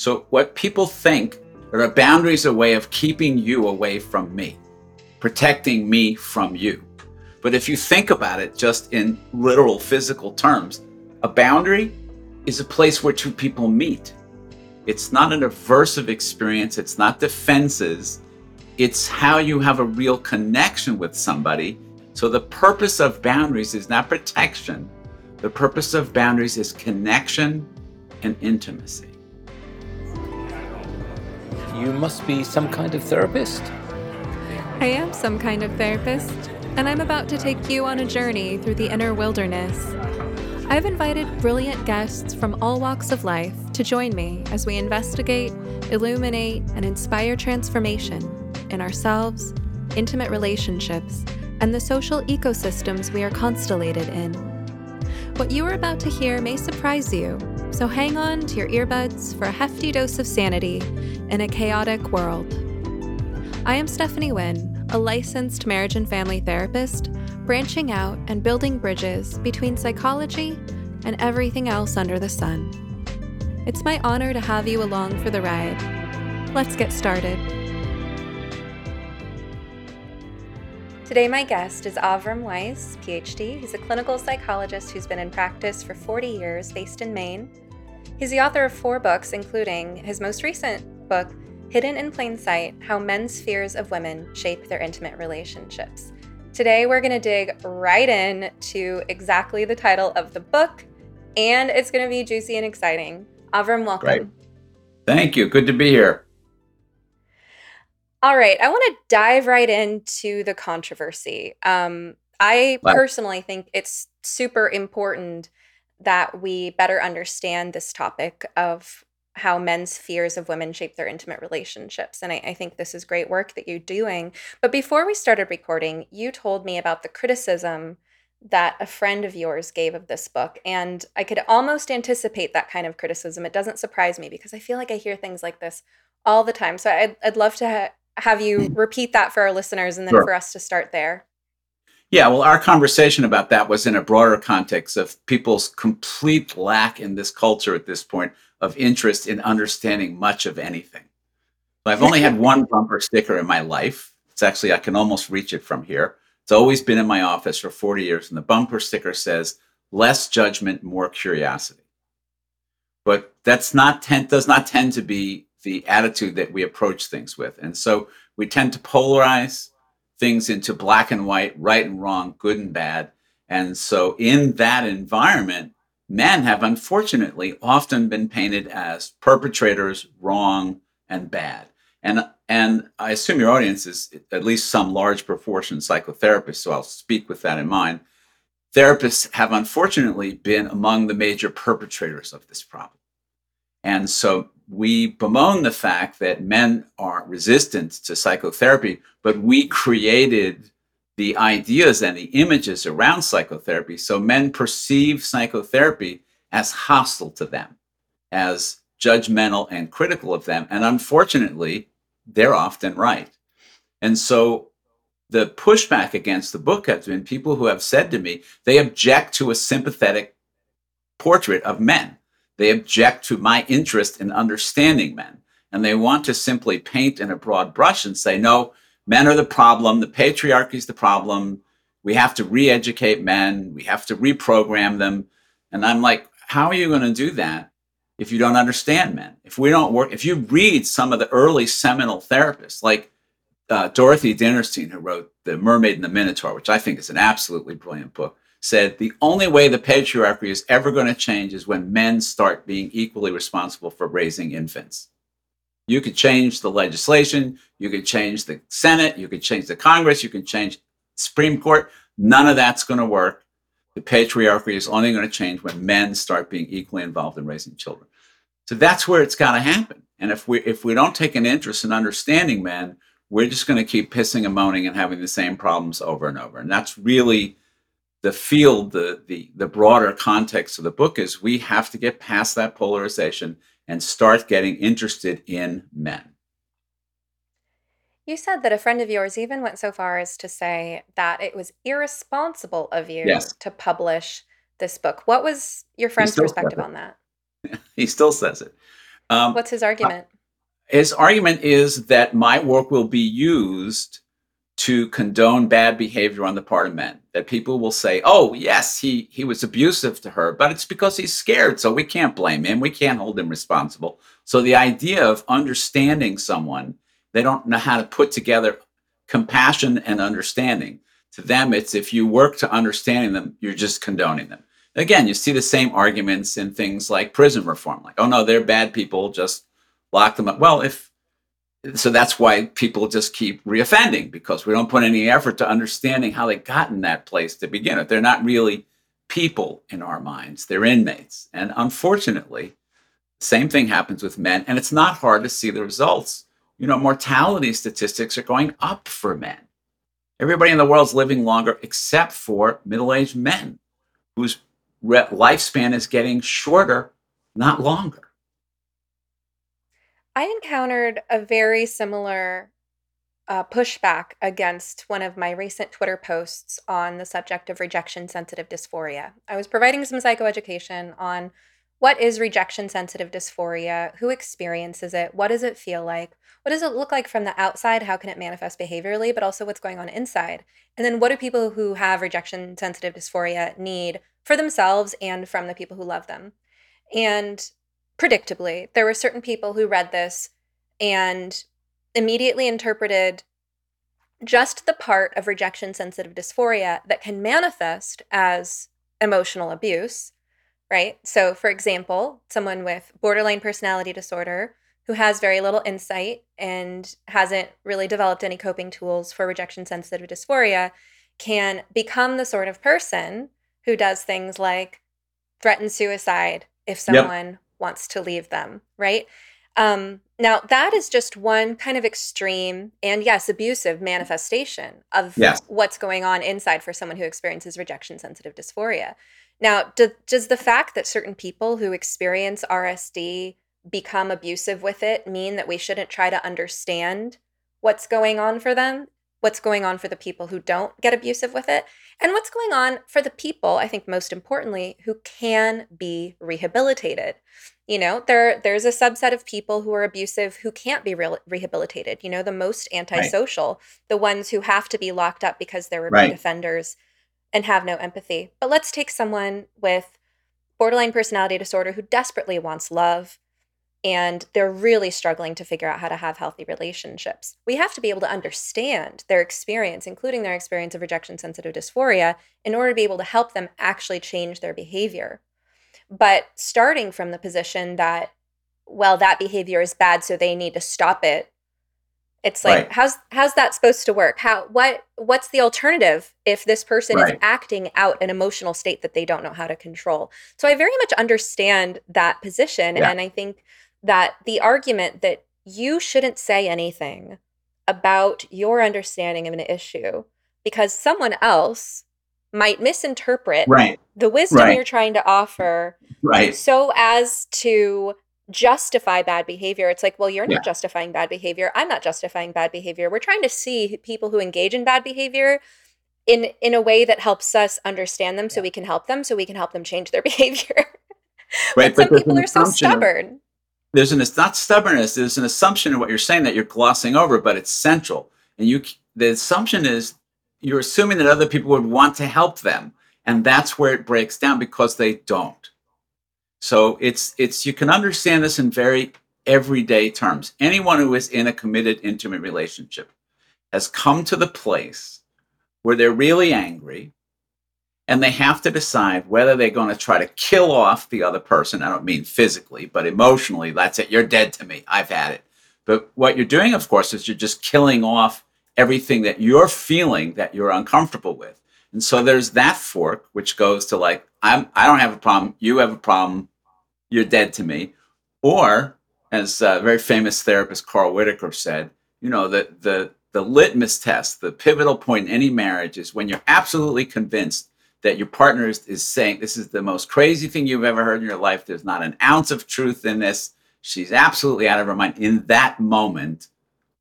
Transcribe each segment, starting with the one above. So what people think are a boundary is a way of keeping you away from me, protecting me from you. But if you think about it just in literal physical terms, a boundary is a place where two people meet. It's not an aversive experience. It's not defenses. It's how you have a real connection with somebody. So the purpose of boundaries is not protection. The purpose of boundaries is connection and intimacy. You must be some kind of therapist. I am some kind of therapist, and I'm about to take you on a journey through the inner wilderness. I've invited brilliant guests from all walks of life to join me as we investigate, illuminate, and inspire transformation in ourselves, intimate relationships, and the social ecosystems we are constellated in. What you are about to hear may surprise you, so hang on to your earbuds for a hefty dose of sanity in a chaotic world. I am Stephanie Winn, a licensed marriage and family therapist, branching out and building bridges between psychology and everything else under the sun. It's my honor to have you along for the ride. Let's get started. Today, my guest is Avrum Weiss, PhD. He's a clinical psychologist who's been in practice for 40 years, based in Maine. He's the author of 4 books, including his most recent book, Hidden in Plain Sight: How Men's Fears of Women Shape Their Intimate Relationships. Today, we're gonna dig right in to exactly the title of the book, and it's gonna be juicy and exciting. Avrum, welcome. Great. Thank you, good to be here. All right, I want to dive right into the controversy. I personally think it's super important that we better understand this topic of how men's fears of women shape their intimate relationships. And I think this is great work that you're doing. But before we started recording, you told me about the criticism that a friend of yours gave of this book. And I could almost anticipate that kind of criticism. It doesn't surprise me because I feel like I hear things like this all the time. So I'd love to have you repeat that for our listeners and then for us to start there. Yeah, well, our conversation about that was in a broader context of people's complete lack in this culture at this point of interest in understanding much of anything. But I've only had one bumper sticker in my life. It's actually, I can almost reach it from here. It's always been in my office for 40 years. And the bumper sticker says, less judgment, more curiosity. But that's not does not tend to be the attitude that we approach things with. And so we tend to polarize things into black and white, right and wrong, good and bad. And so in that environment, men have unfortunately often been painted as perpetrators, wrong and bad. And I assume your audience is at least some large proportion psychotherapists, so I'll speak with that in mind. Therapists have unfortunately been among the major perpetrators of this problem. And so we bemoan the fact that men are resistant to psychotherapy, but we created the ideas and the images around psychotherapy. So men perceive psychotherapy as hostile to them, as judgmental and critical of them. And unfortunately, they're often right. And so the pushback against the book has been people who have said to me, they object to a sympathetic portrait of men. They object to my interest in understanding men, and they want to simply paint in a broad brush and say, no, men are the problem, the patriarchy is the problem, we have to re-educate men, we have to reprogram them. And I'm like, how are you going to do that if you don't understand men? If you read some of the early seminal therapists, like Dorothy Dinnerstein, who wrote The Mermaid and the Minotaur, which I think is an absolutely brilliant book, said the only way the patriarchy is ever going to change is when men start being equally responsible for raising infants. You could change the legislation, you could change the Senate, you could change the Congress, you can change Supreme Court. None of that's going to work. The patriarchy is only going to change when men start being equally involved in raising children. So that's where it's got to happen. And if we don't take an interest in understanding men, we're just going to keep pissing and moaning and having the same problems over and over. And that's really the field, the broader context of the book is we have to get past that polarization and start getting interested in men. You said that a friend of yours even went so far as to say that it was irresponsible of you to publish this book. What was your friend's perspective on that? He still says it. What's his argument? His argument is that my work will be used to condone bad behavior on the part of men, that people will say, oh, yes, he was abusive to her, but it's because he's scared, so we can't blame him. We can't hold him responsible. So the idea of understanding someone, they don't know how to put together compassion and understanding. To them, it's if you work to understanding them, you're just condoning them. Again, you see the same arguments in things like prison reform, like, oh, no, they're bad people, just lock them up. Well, so that's why people just keep reoffending, because we don't put any effort to understanding how they got in that place to begin with. They're not really people in our minds. They're inmates. And unfortunately, the same thing happens with men. And it's not hard to see the results. You know, mortality statistics are going up for men. Everybody in the world's living longer except for middle-aged men, whose lifespan is getting shorter, not longer. I encountered a very similar pushback against one of my recent Twitter posts on the subject of rejection-sensitive dysphoria. I was providing some psychoeducation on what is rejection-sensitive dysphoria, who experiences it, what does it feel like, what does it look like from the outside, how can it manifest behaviorally, but also what's going on inside, and then what do people who have rejection-sensitive dysphoria need for themselves and from the people who love them. And predictably, there were certain people who read this and immediately interpreted just the part of rejection-sensitive dysphoria that can manifest as emotional abuse, right? So, for example, someone with borderline personality disorder who has very little insight and hasn't really developed any coping tools for rejection-sensitive dysphoria can become the sort of person who does things like threaten suicide if someone wants to leave them, right? Now, that is just one kind of extreme and, yes, abusive manifestation of what's going on inside for someone who experiences rejection-sensitive dysphoria. Now, does the fact that certain people who experience RSD become abusive with it mean that we shouldn't try to understand what's going on for them, what's going on for the people who don't get abusive with it, and what's going on for the people, I think most importantly, who can be rehabilitated? You know, there's a subset of people who are abusive who can't be rehabilitated, you know, the most antisocial, the ones who have to be locked up because they're repeat offenders and have no empathy. But let's take someone with borderline personality disorder who desperately wants love, and they're really struggling to figure out how to have healthy relationships. We have to be able to understand their experience, including their experience of rejection-sensitive dysphoria, in order to be able to help them actually change their behavior. But starting from the position that, well, that behavior is bad, so they need to stop it, it's like, how's that supposed to work? What's the alternative if this person is acting out an emotional state that they don't know how to control? So I very much understand that position. Yeah. And I think that the argument that you shouldn't say anything about your understanding of an issue because someone else might misinterpret the wisdom you're trying to offer so as to justify bad behavior. It's like, well, you're not justifying bad behavior. I'm not justifying bad behavior. We're trying to see people who engage in bad behavior in a way that helps us understand them so we can help them, change their behavior. But some people are so stubborn. It's not stubbornness. There's an assumption in what you're saying that you're glossing over, but it's central. And the assumption is you're assuming that other people would want to help them. And that's where it breaks down because they don't. So it's you can understand this in very everyday terms. Anyone who is in a committed, intimate relationship has come to the place where they're really angry and they have to decide whether they're going to try to kill off the other person. I don't mean physically, but emotionally, that's it. You're dead to me. I've had it. But what you're doing, of course, is you're just killing off everything that you're feeling that you're uncomfortable with. And so there's that fork, which goes to like, I don't have a problem, you have a problem, you're dead to me. Or, as a very famous therapist, Carl Whitaker said, you know, the litmus test, the pivotal point in any marriage is when you're absolutely convinced that your partner is saying, this is the most crazy thing you've ever heard in your life, there's not an ounce of truth in this, she's absolutely out of her mind. In that moment,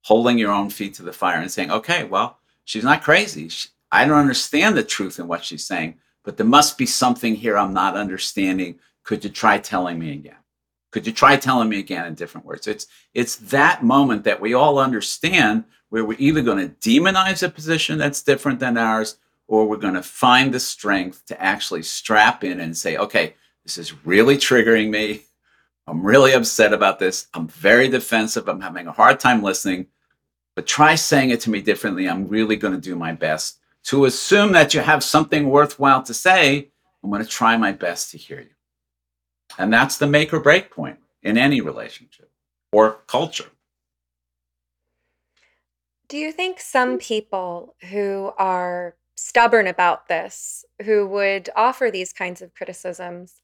holding your own feet to the fire and saying, okay, well, she's not crazy. I don't understand the truth in what she's saying, but there must be something here I'm not understanding. Could you try telling me again? Could you try telling me again in different words? It's that moment that we all understand where we're either going to demonize a position that's different than ours, or we're going to find the strength to actually strap in and say, okay, this is really triggering me. I'm really upset about this. I'm very defensive. I'm having a hard time listening, but try saying it to me differently. I'm really going to do my best to assume that you have something worthwhile to say. I'm going to try my best to hear you. And that's the make or break point in any relationship or culture. Do you think some people who are stubborn about this, who would offer these kinds of criticisms,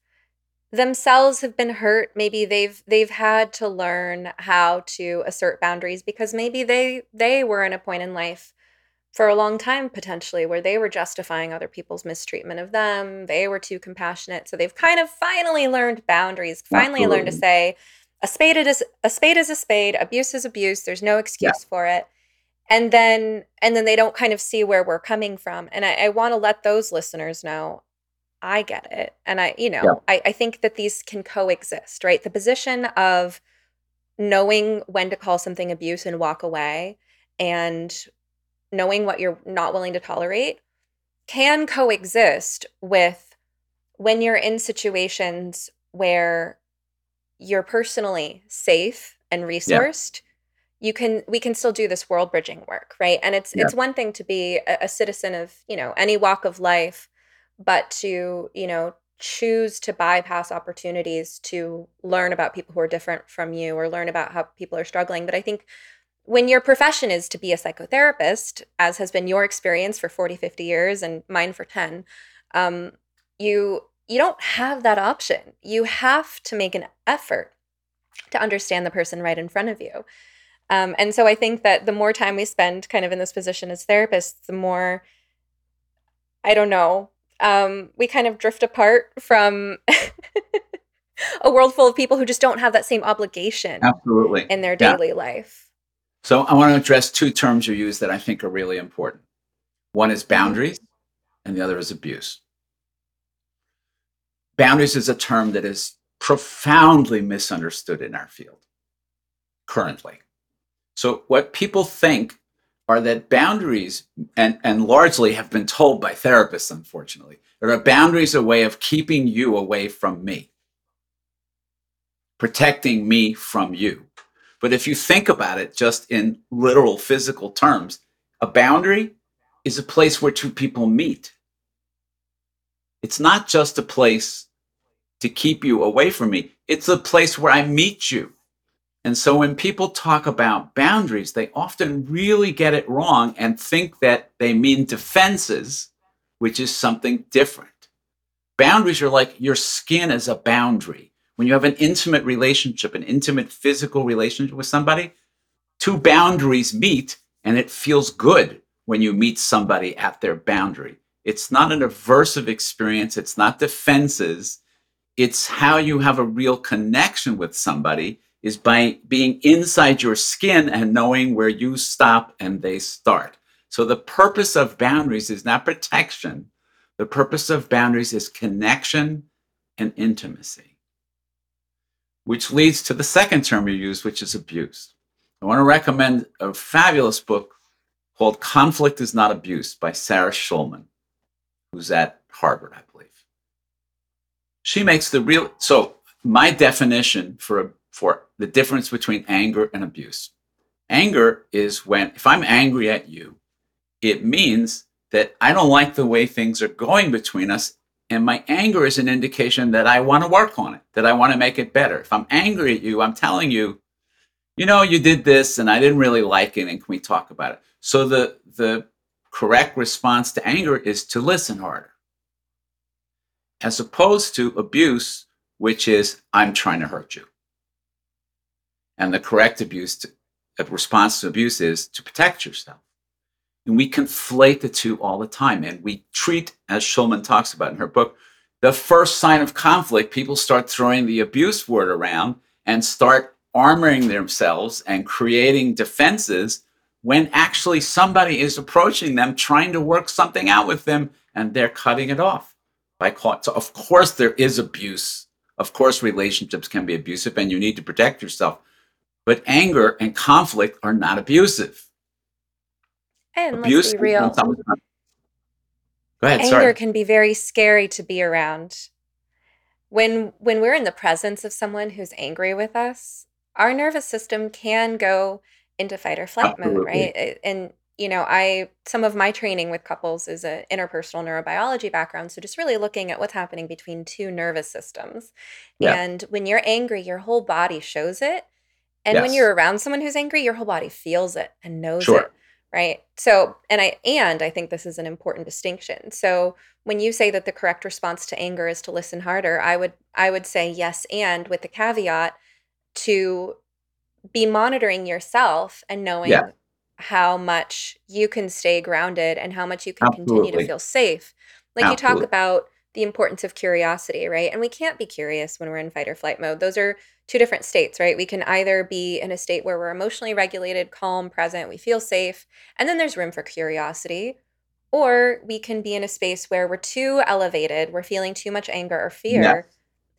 themselves have been hurt? Maybe they've had to learn how to assert boundaries because maybe they were in a point in life for a long time, potentially, where they were justifying other people's mistreatment of them. They were too compassionate. So they've kind of finally learned boundaries, finally learned to say a spade is a spade, abuse is abuse, there's no excuse for it. And then they don't kind of see where we're coming from. And I want to let those listeners know I get it. And I think that these can coexist, right? The position of knowing when to call something abuse and walk away and knowing what you're not willing to tolerate can coexist with when you're in situations where you're personally safe and resourced. Yeah. We can still do this world bridging work, right? And it's one thing to be a citizen of, any walk of life, but to, choose to bypass opportunities to learn about people who are different from you or learn about how people are struggling. But I think when your profession is to be a psychotherapist, as has been your experience for 40, 50 years and mine for 10, you don't have that option. You have to make an effort to understand the person right in front of you. And so I think that the more time we spend kind of in this position as therapists, the more, we kind of drift apart from a world full of people who just don't have that same obligation in their daily life. So I want to address two terms you use that I think are really important. One is boundaries and the other is abuse. Boundaries is a term that is profoundly misunderstood in our field currently. So what people think are that boundaries, and largely have been told by therapists, unfortunately, that boundaries are a way of keeping you away from me, protecting me from you. But if you think about it just in literal physical terms, a boundary is a place where two people meet. It's not just a place to keep you away from me. It's a place where I meet you. And so when people talk about boundaries, they often really get it wrong and think that they mean defenses, which is something different. Boundaries are like your skin is a boundary. When you have an intimate relationship, an intimate physical relationship with somebody, two boundaries meet and it feels good when you meet somebody at their boundary. It's not an aversive experience. It's not defenses. It's how you have a real connection with somebody is by being inside your skin and knowing where you stop and they start. So the purpose of boundaries is not protection. The purpose of boundaries is connection and intimacy, which leads to the second term you use, which is abuse. I want to recommend a fabulous book called Conflict is Not Abuse by Sarah Schulman, who's at Harvard, I believe. She makes so my definition for the difference between anger and abuse. Anger is when, if I'm angry at you, it means that I don't like the way things are going between us. And my anger is an indication that I want to work on it, that I want to make it better. If I'm angry at you, I'm telling you, you did this and I didn't really like it. And can we talk about it? So the correct response to anger is to listen harder. As opposed to abuse, which is I'm trying to hurt you. And the correct response to abuse is to protect yourself. And we conflate the two all the time. And we treat, as Schulman talks about in her book, the first sign of conflict, people start throwing the abuse word around and start armoring themselves and creating defenses when actually somebody is approaching them, trying to work something out with them, and they're cutting it off. So of course there is abuse Of course, relationships can be abusive and you need to protect yourself. But anger and conflict are not abusive. And abuse, let's be real. Go ahead, anger can be very scary to be around. When we're in the presence of someone who's angry with us, our nervous system can go into fight or flight mode, right? And you know, some of my training with couples is an interpersonal neurobiology background, so just really looking at what's happening between two nervous systems. Yeah. And when you're angry, your whole body shows it. And yes. when you're around someone who's angry, your whole body feels it and knows sure. it, right? So, and I think this is an important distinction. So when you say that the correct response to anger is to listen harder, I would say yes, and with the caveat to be monitoring yourself and knowing yeah. how much you can stay grounded and how much you can Absolutely. Continue to feel safe. Like Absolutely. You talk about the importance of curiosity, right? And we can't be curious when we're in fight or flight mode. Those are two different states, right? We can either be in a state where we're emotionally regulated, calm, present, we feel safe, and then there's room for curiosity. Or we can be in a space where we're too elevated, we're feeling too much anger or fear, yeah.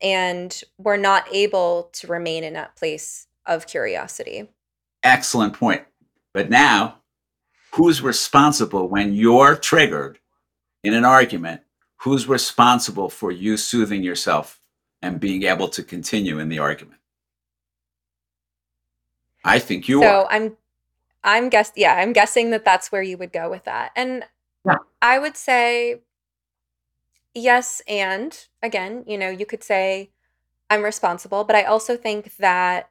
and we're not able to remain in that place of curiosity. Excellent point. But now, who's responsible when you're triggered in an argument? Who's responsible for you soothing yourself and being able to continue in the argument? I think you are. So I'm guessing that that's where you would go with that. And yeah. I would say yes, and again, you know, you could say I'm responsible, but I also think that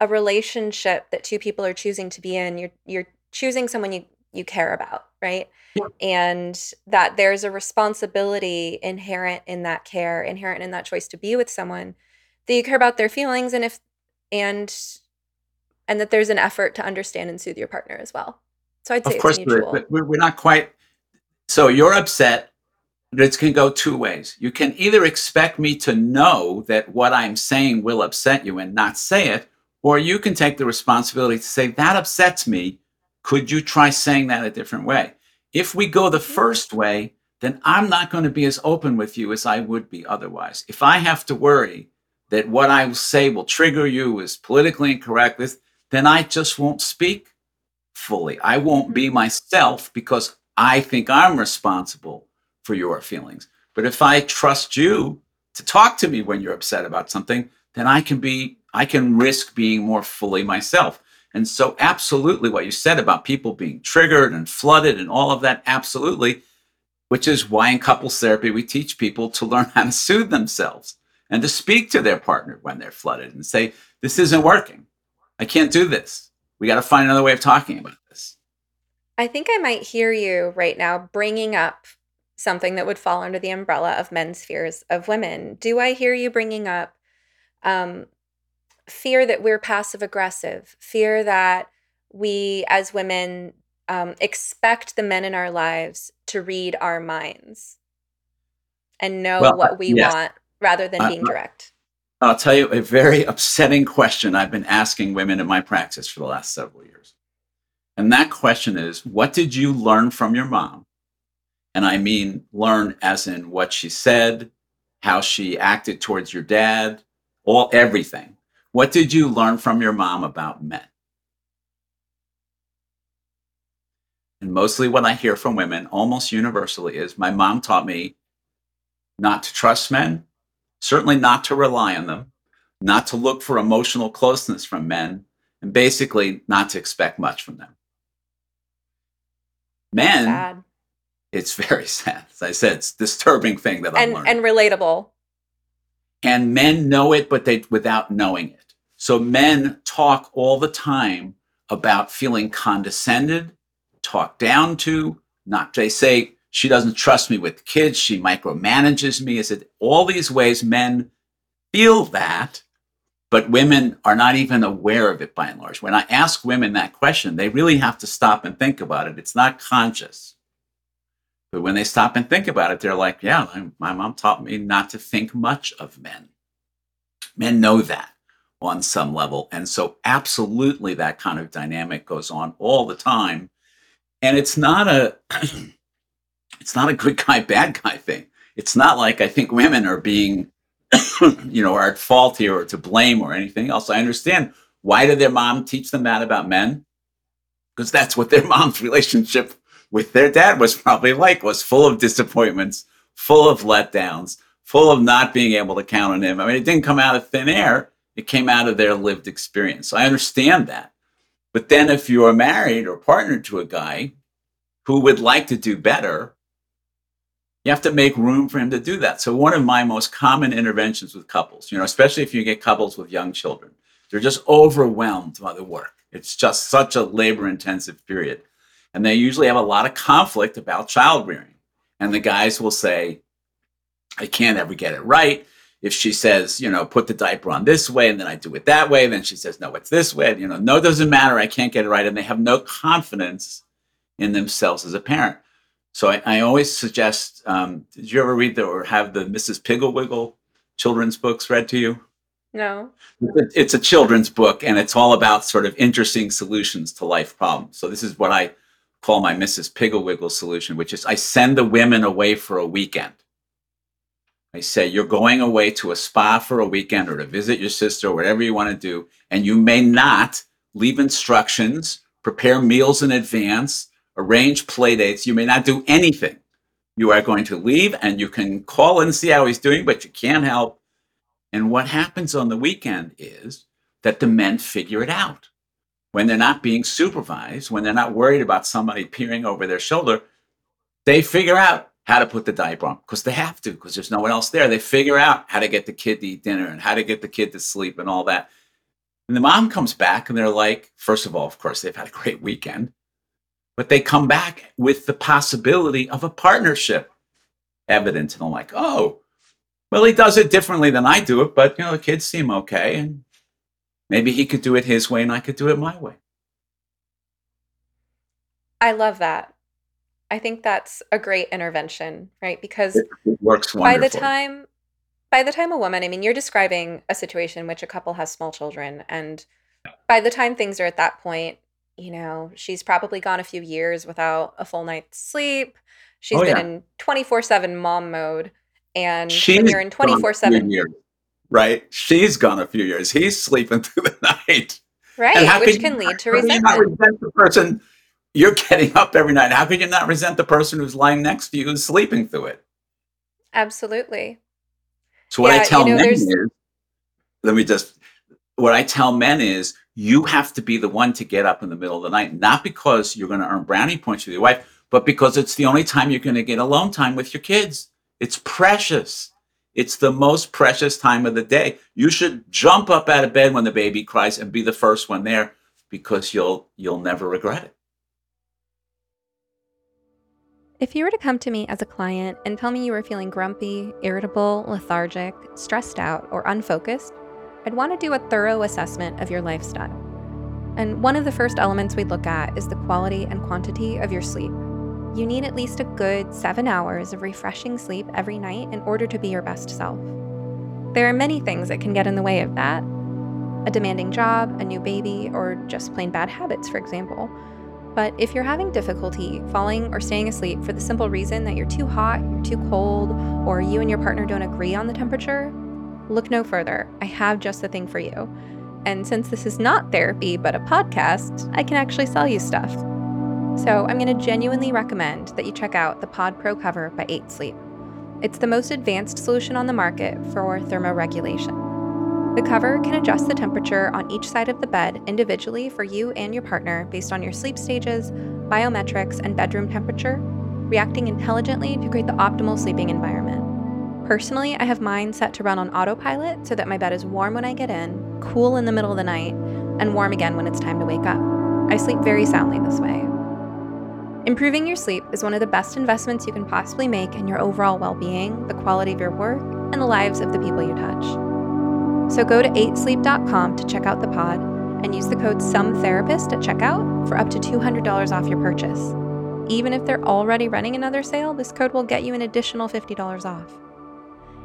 a relationship that two people are choosing to be in, you're choosing someone you care about, right? Yeah. And that there's a responsibility inherent in that care, inherent in that choice to be with someone that you care about their feelings, and and that there's an effort to understand and soothe your partner as well. So I'd say it's mutual. Of course, we're not quite. So you're upset. It can go two ways. You can either expect me to know that what I'm saying will upset you and not say it, or you can take the responsibility to say, that upsets me. Could you try saying that a different way? If we go the first way, then I'm not going to be as open with you as I would be otherwise. If I have to worry that what I will say will trigger you, is politically incorrect, then I just won't speak fully. I won't be myself because I think I'm responsible for your feelings. But if I trust you to talk to me when you're upset about something, then I can risk being more fully myself. And so absolutely what you said about people being triggered and flooded and all of that, absolutely, which is why in couples therapy, we teach people to learn how to soothe themselves and to speak to their partner when they're flooded and say, this isn't working. I can't do this. We got to find another way of talking about this. I think I might hear you right now bringing up something that would fall under the umbrella of men's fears of women. Do I hear you bringing up fear that we're passive aggressive, fear that we as women expect the men in our lives to read our minds and know what we yes. want rather than being direct? I'll tell you a very upsetting question I've been asking women in my practice for the last several years. And that question is, what did you learn from your mom? And I mean learn as in what she said, how she acted towards your dad, everything. What did you learn from your mom about men? And mostly what I hear from women almost universally is, my mom taught me not to trust men, certainly not to rely on them, not to look for emotional closeness from men, and basically not to expect much from them. Men, sad. It's very sad. As I said, it's a disturbing thing that I'm learning. And relatable. And men know it, but without knowing it. So men talk all the time about feeling condescended, talked down to, they say, she doesn't trust me with kids, she micromanages me. Is it all these ways men feel that, but women are not even aware of it by and large. When I ask women that question, they really have to stop and think about it. It's not conscious. But when they stop and think about it, they're like, yeah, my mom taught me not to think much of men. Men know that on some level. And so absolutely that kind of dynamic goes on all the time. And it's not a good guy, bad guy thing. It's not like I think women are being you know, are at fault here or to blame or anything else. I understand. Why did their mom teach them that about men? Because that's what their mom's relationship with their dad was probably like, was full of disappointments, full of letdowns, full of not being able to count on him. I mean, it didn't come out of thin air. It came out of their lived experience. So I understand that. But then if you are married or partnered to a guy who would like to do better, you have to make room for him to do that. So one of my most common interventions with couples, you know, especially if you get couples with young children, they're just overwhelmed by the work. It's just such a labor-intensive period. And they usually have a lot of conflict about child rearing. And the guys will say, I can't ever get it right. If she says, you know, put the diaper on this way, and then I do it that way, then she says, no, it's this way. You know, no, it doesn't matter. I can't get it right. And they have no confidence in themselves as a parent. So I always suggest, did you ever read or have the Mrs. Piggle Wiggle children's books read to you? No. It's a children's book, and it's all about sort of interesting solutions to life problems. So this is what I call my Mrs. Piggle Wiggle solution, which is I send the women away for a weekend. I say, you're going away to a spa for a weekend or to visit your sister or whatever you want to do, and you may not leave instructions, prepare meals in advance, arrange play dates. You may not do anything. You are going to leave, and you can call and see how he's doing, but you can't help. And what happens on the weekend is that the men figure it out. When they're not being supervised, when they're not worried about somebody peering over their shoulder, they figure out how to put the diaper on because they have to, because there's no one else there. They figure out how to get the kid to eat dinner and how to get the kid to sleep and all that. And the mom comes back and they're like, first of all, of course, they've had a great weekend, but they come back with the possibility of a partnership evident. And I'm like, oh, well, he does it differently than I do it, but, you know, the kids seem okay. And maybe he could do it his way and I could do it my way. I love that. I think that's a great intervention, right? Because it works wonderfully. By the time a woman, I mean, you're describing a situation in which a couple has small children, and by the time things are at that point, you know, she's probably gone a few years without a full night's sleep. She's been in 24/7 mom mode, and she's when you're in 24/7, right? She's gone a few years. He's sleeping through the night, right? Which can lead to resentment. I resent the person. You're getting up every night. How could you not resent the person who's lying next to you and sleeping through it? Absolutely. So what I tell men is, what I tell men is, you have to be the one to get up in the middle of the night, not because you're going to earn brownie points with your wife, but because it's the only time you're going to get alone time with your kids. It's precious. It's the most precious time of the day. You should jump up out of bed when the baby cries and be the first one there, because you'll never regret it. If you were to come to me as a client and tell me you were feeling grumpy, irritable, lethargic, stressed out, or unfocused, I'd want to do a thorough assessment of your lifestyle. And one of the first elements we look at is the quality and quantity of your sleep. You need at least a good 7 hours of refreshing sleep every night in order to be your best self. There are many things that can get in the way of that. A demanding job, a new baby, or just plain bad habits, for example. But if you're having difficulty falling or staying asleep for the simple reason that you're too hot, you're too cold, or you and your partner don't agree on the temperature, look no further. I have just the thing for you. And since this is not therapy, but a podcast, I can actually sell you stuff. So I'm going to genuinely recommend that you check out the Pod Pro Cover by 8 Sleep. It's the most advanced solution on the market for thermoregulation. The cover can adjust the temperature on each side of the bed individually for you and your partner based on your sleep stages, biometrics, and bedroom temperature, reacting intelligently to create the optimal sleeping environment. Personally, I have mine set to run on autopilot so that my bed is warm when I get in, cool in the middle of the night, and warm again when it's time to wake up. I sleep very soundly this way. Improving your sleep is one of the best investments you can possibly make in your overall well-being, the quality of your work, and the lives of the people you touch. So go to 8sleep.com to check out the pod and use the code SOMETHERAPIST at checkout for up to $200 off your purchase. Even if they're already running another sale, this code will get you an additional $50 off.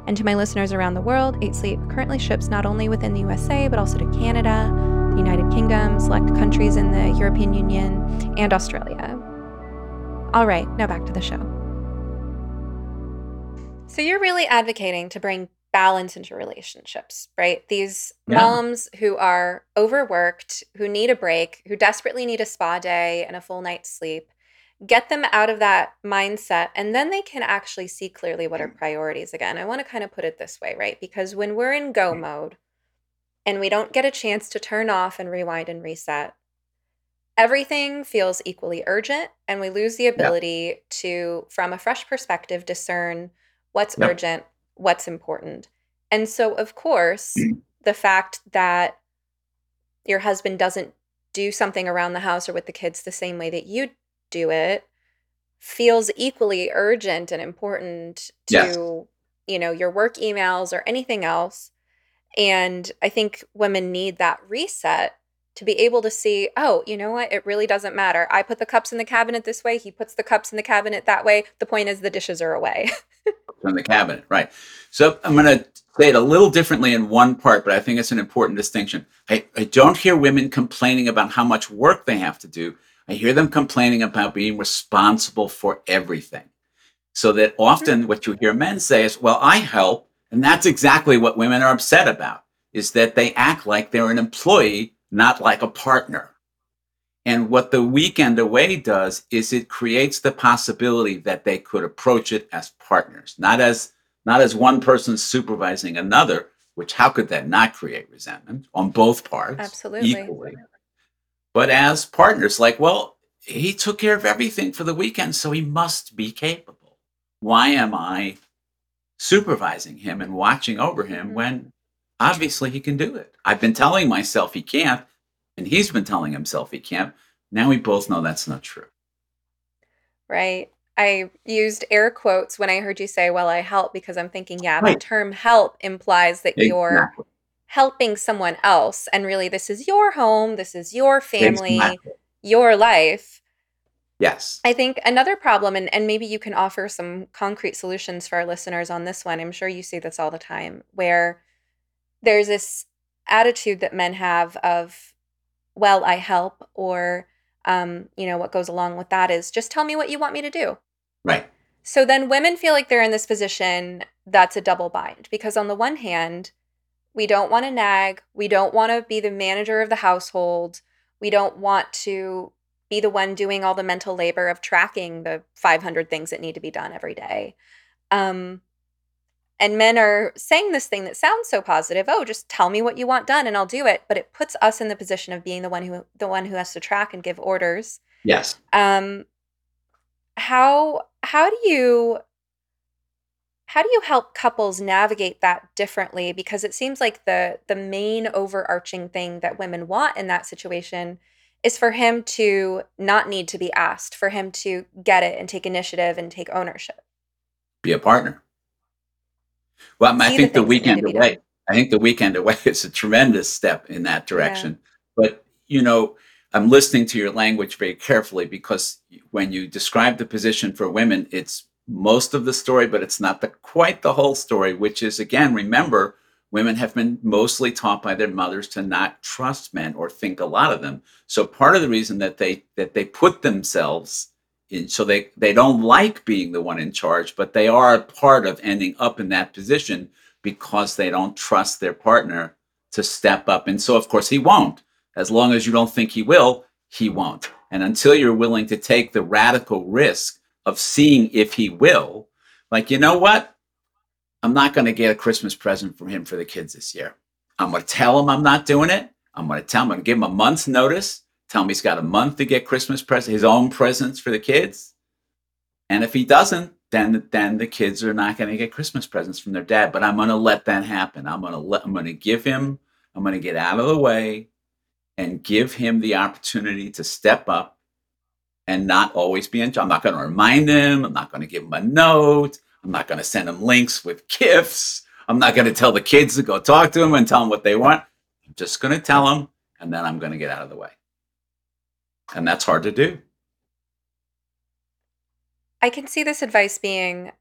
And to my listeners around the world, 8 Sleep currently ships not only within the USA, but also to Canada, the United Kingdom, select countries in the European Union, and Australia. All right, now back to the show. So you're really advocating to bring balance into relationships, right? These moms who are overworked, who need a break, who desperately need a spa day and a full night's sleep, get them out of that mindset, and then they can actually see clearly what are priorities again. I want to kind of put it this way, right? Because when we're in go mode and we don't get a chance to turn off and rewind and reset, everything feels equally urgent, and we lose the ability to, from a fresh perspective, discern what's urgent, what's important. And so, of course, the fact that your husband doesn't do something around the house or with the kids the same way that you do it feels equally urgent and important to, you know, your work emails or anything else. And I think women need that reset to be able to see, oh, you know what? It really doesn't matter. I put the cups in the cabinet this way. He puts the cups in the cabinet that way. The point is the dishes are away. From the cabinet, right. So I'm going to say it a little differently in one part, but I think it's an important distinction. I don't hear women complaining about how much work they have to do. I hear them complaining about being responsible for everything. So that often what you hear men say is, well, I help. And that's exactly what women are upset about, is that they act like they're an employee, not like a partner. And what the weekend away does is it creates the possibility that they could approach it as partners, not as one person supervising another, which how could that not create resentment on both parts? Absolutely. Equally. But as partners, like, well, he took care of everything for the weekend, so he must be capable. Why am I supervising him and watching over him when obviously he can do it? I've been telling myself he can't, and he's been telling himself he can't. Now we both know that's not true. Right. I used air quotes when I heard you say, well, I help, because I'm thinking, the term help implies that you're helping someone else. And really, this is your home. This is your family, your life. Yes. I think another problem, and maybe you can offer some concrete solutions for our listeners on this one. I'm sure you see this all the time, where there's this attitude that men have of, well, I help, or, you know, what goes along with that is just tell me what you want me to do. Right. So then women feel like they're in this position that's a double bind, because on the one hand, we don't want to nag. We don't want to be the manager of the household. We don't want to be the one doing all the mental labor of tracking the 500 things that need to be done every day. And men are saying this thing that sounds so positive. Oh, just tell me what you want done and I'll do it. But it puts us in the position of being the one who has to track and give orders. Yes. How do you help couples navigate that differently? Because it seems like the main overarching thing that women want in that situation is for him to not need to be asked, for him to get it and take initiative and take ownership. Be a partner. Well, I think the weekend away is a tremendous step in that direction. Yeah. But, you know, I'm listening to your language very carefully, because when you describe the position for women, it's most of the story, but it's not quite the whole story, which is, again, remember, women have been mostly taught by their mothers to not trust men or think a lot of them. So part of the reason that they put themselves in, so they don't like being the one in charge, but they are a part of ending up in that position because they don't trust their partner to step up. And so, of course, he won't. As long as you don't think he will, he won't. And until you're willing to take the radical risk of seeing if he will, like, you know what? I'm not going to get a Christmas present from him for the kids this year. I'm going to tell him I'm not doing it. I'm going to give him a month's notice. Tell him he's got a month to get Christmas presents, his own presents for the kids. And if he doesn't, then the kids are not going to get Christmas presents from their dad. But I'm going to let that happen. I'm going to get out of the way and give him the opportunity to step up and not always be in charge. I'm not going to remind him. I'm not going to give him a note. I'm not going to send him links with gifts. I'm not going to tell the kids to go talk to him and tell him what they want. I'm just going to tell him, and then I'm going to get out of the way. And that's hard to do. I can see this advice being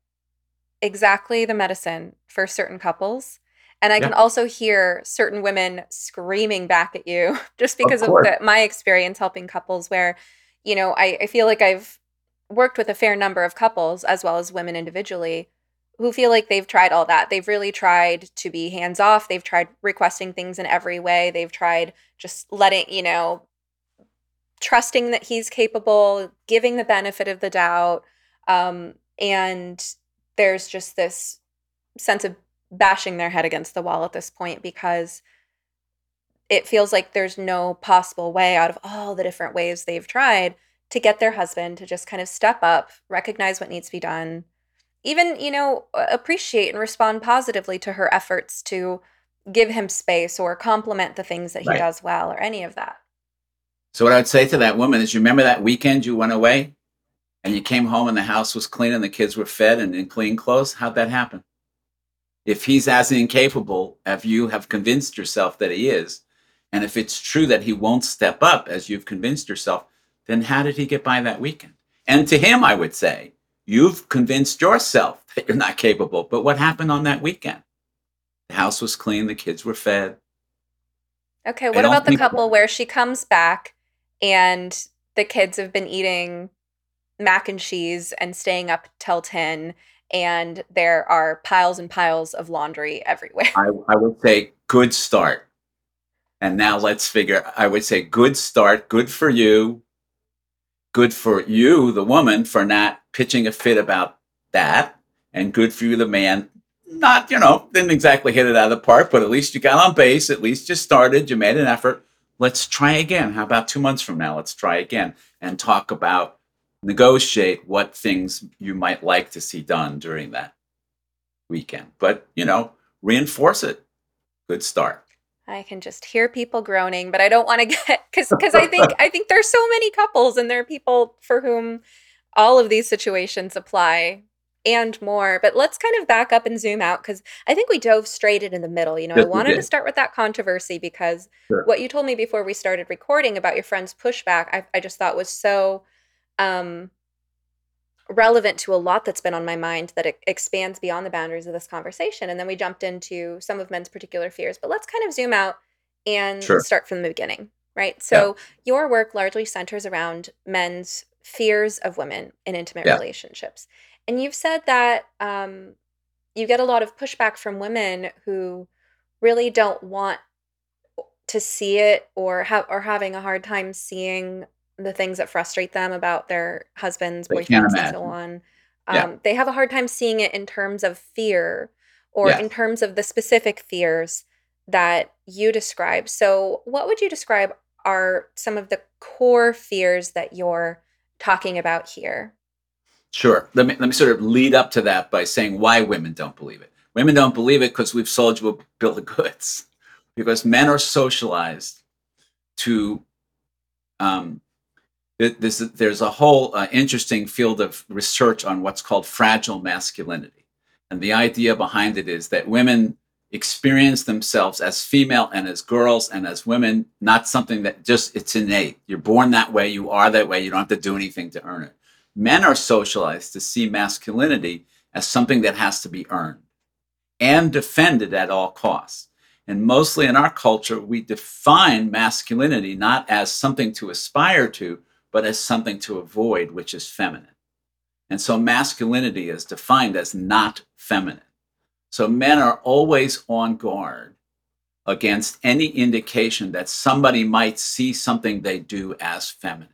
exactly the medicine for certain couples. And I can also hear certain women screaming back at you, just because of my experience helping couples where, you know, I feel like I've worked with a fair number of couples as well as women individually who feel like they've tried all that. They've really tried to be hands-off. They've tried requesting things in every way. They've tried just letting, you know, trusting that he's capable, giving the benefit of the doubt. And there's just this sense of bashing their head against the wall at this point, because it feels like there's no possible way out of all the different ways they've tried to get their husband to just kind of step up, recognize what needs to be done, even, you know, appreciate and respond positively to her efforts to give him space or compliment the things that he right. does well or any of that. So what I would say to that woman is, you remember that weekend you went away and you came home and the house was clean and the kids were fed and in clean clothes? How'd that happen? If he's as incapable, if you have convinced yourself that he is, and if it's true that he won't step up as you've convinced yourself, then how did he get by that weekend? And to him, I would say, you've convinced yourself that you're not capable, but what happened on that weekend? The house was clean, the kids were fed. Okay, what about the couple where she comes back and the kids have been eating mac and cheese and staying up till 10, and there are piles and piles of laundry everywhere? I would say, good start. And now let's figure, I would say, good start, good for you. Good for you, the woman, for not pitching a fit about that. And good for you, the man, not, you know, didn't exactly hit it out of the park, but at least you got on base. At least you started, you made an effort. Let's try again. How about 2 months from now? Let's try again and talk about, negotiate what things you might like to see done during that weekend. But, you know, reinforce it. Good start. I can just hear people groaning, but I don't want to get, because I think there's so many couples, and there are people for whom all of these situations apply and more. But let's kind of back up and zoom out, because I think we dove straight in the middle. You know, yes, I wanted to start with that controversy, because sure. what you told me before we started recording about your friend's pushback, I just thought was so relevant to a lot that's been on my mind, that it expands beyond the boundaries of this conversation. And then we jumped into some of men's particular fears, but let's kind of zoom out and sure. start from the beginning, right? So yeah. your work largely centers around men's fears of women in intimate yeah. relationships. And you've said that you get a lot of pushback from women who really don't want to see it, or are having a hard time seeing the things that frustrate them about their husbands, boyfriends, and so on. Yeah. They have a hard time seeing it in terms of fear, or yes. in terms of the specific fears that you describe. So what would you describe are some of the core fears that you're talking about here? Sure. Let me sort of lead up to that by saying why women don't believe it. Women don't believe it because we've sold you a bill of goods, because men are socialized to there's a whole interesting field of research on what's called fragile masculinity. And the idea behind it is that women experience themselves as female and as girls and as women, not something that just, it's innate. You're born that way, you are that way, you don't have to do anything to earn it. Men are socialized to see masculinity as something that has to be earned and defended at all costs. And mostly in our culture, we define masculinity not as something to aspire to, but as something to avoid, which is feminine. And so masculinity is defined as not feminine. So men are always on guard against any indication that somebody might see something they do as feminine.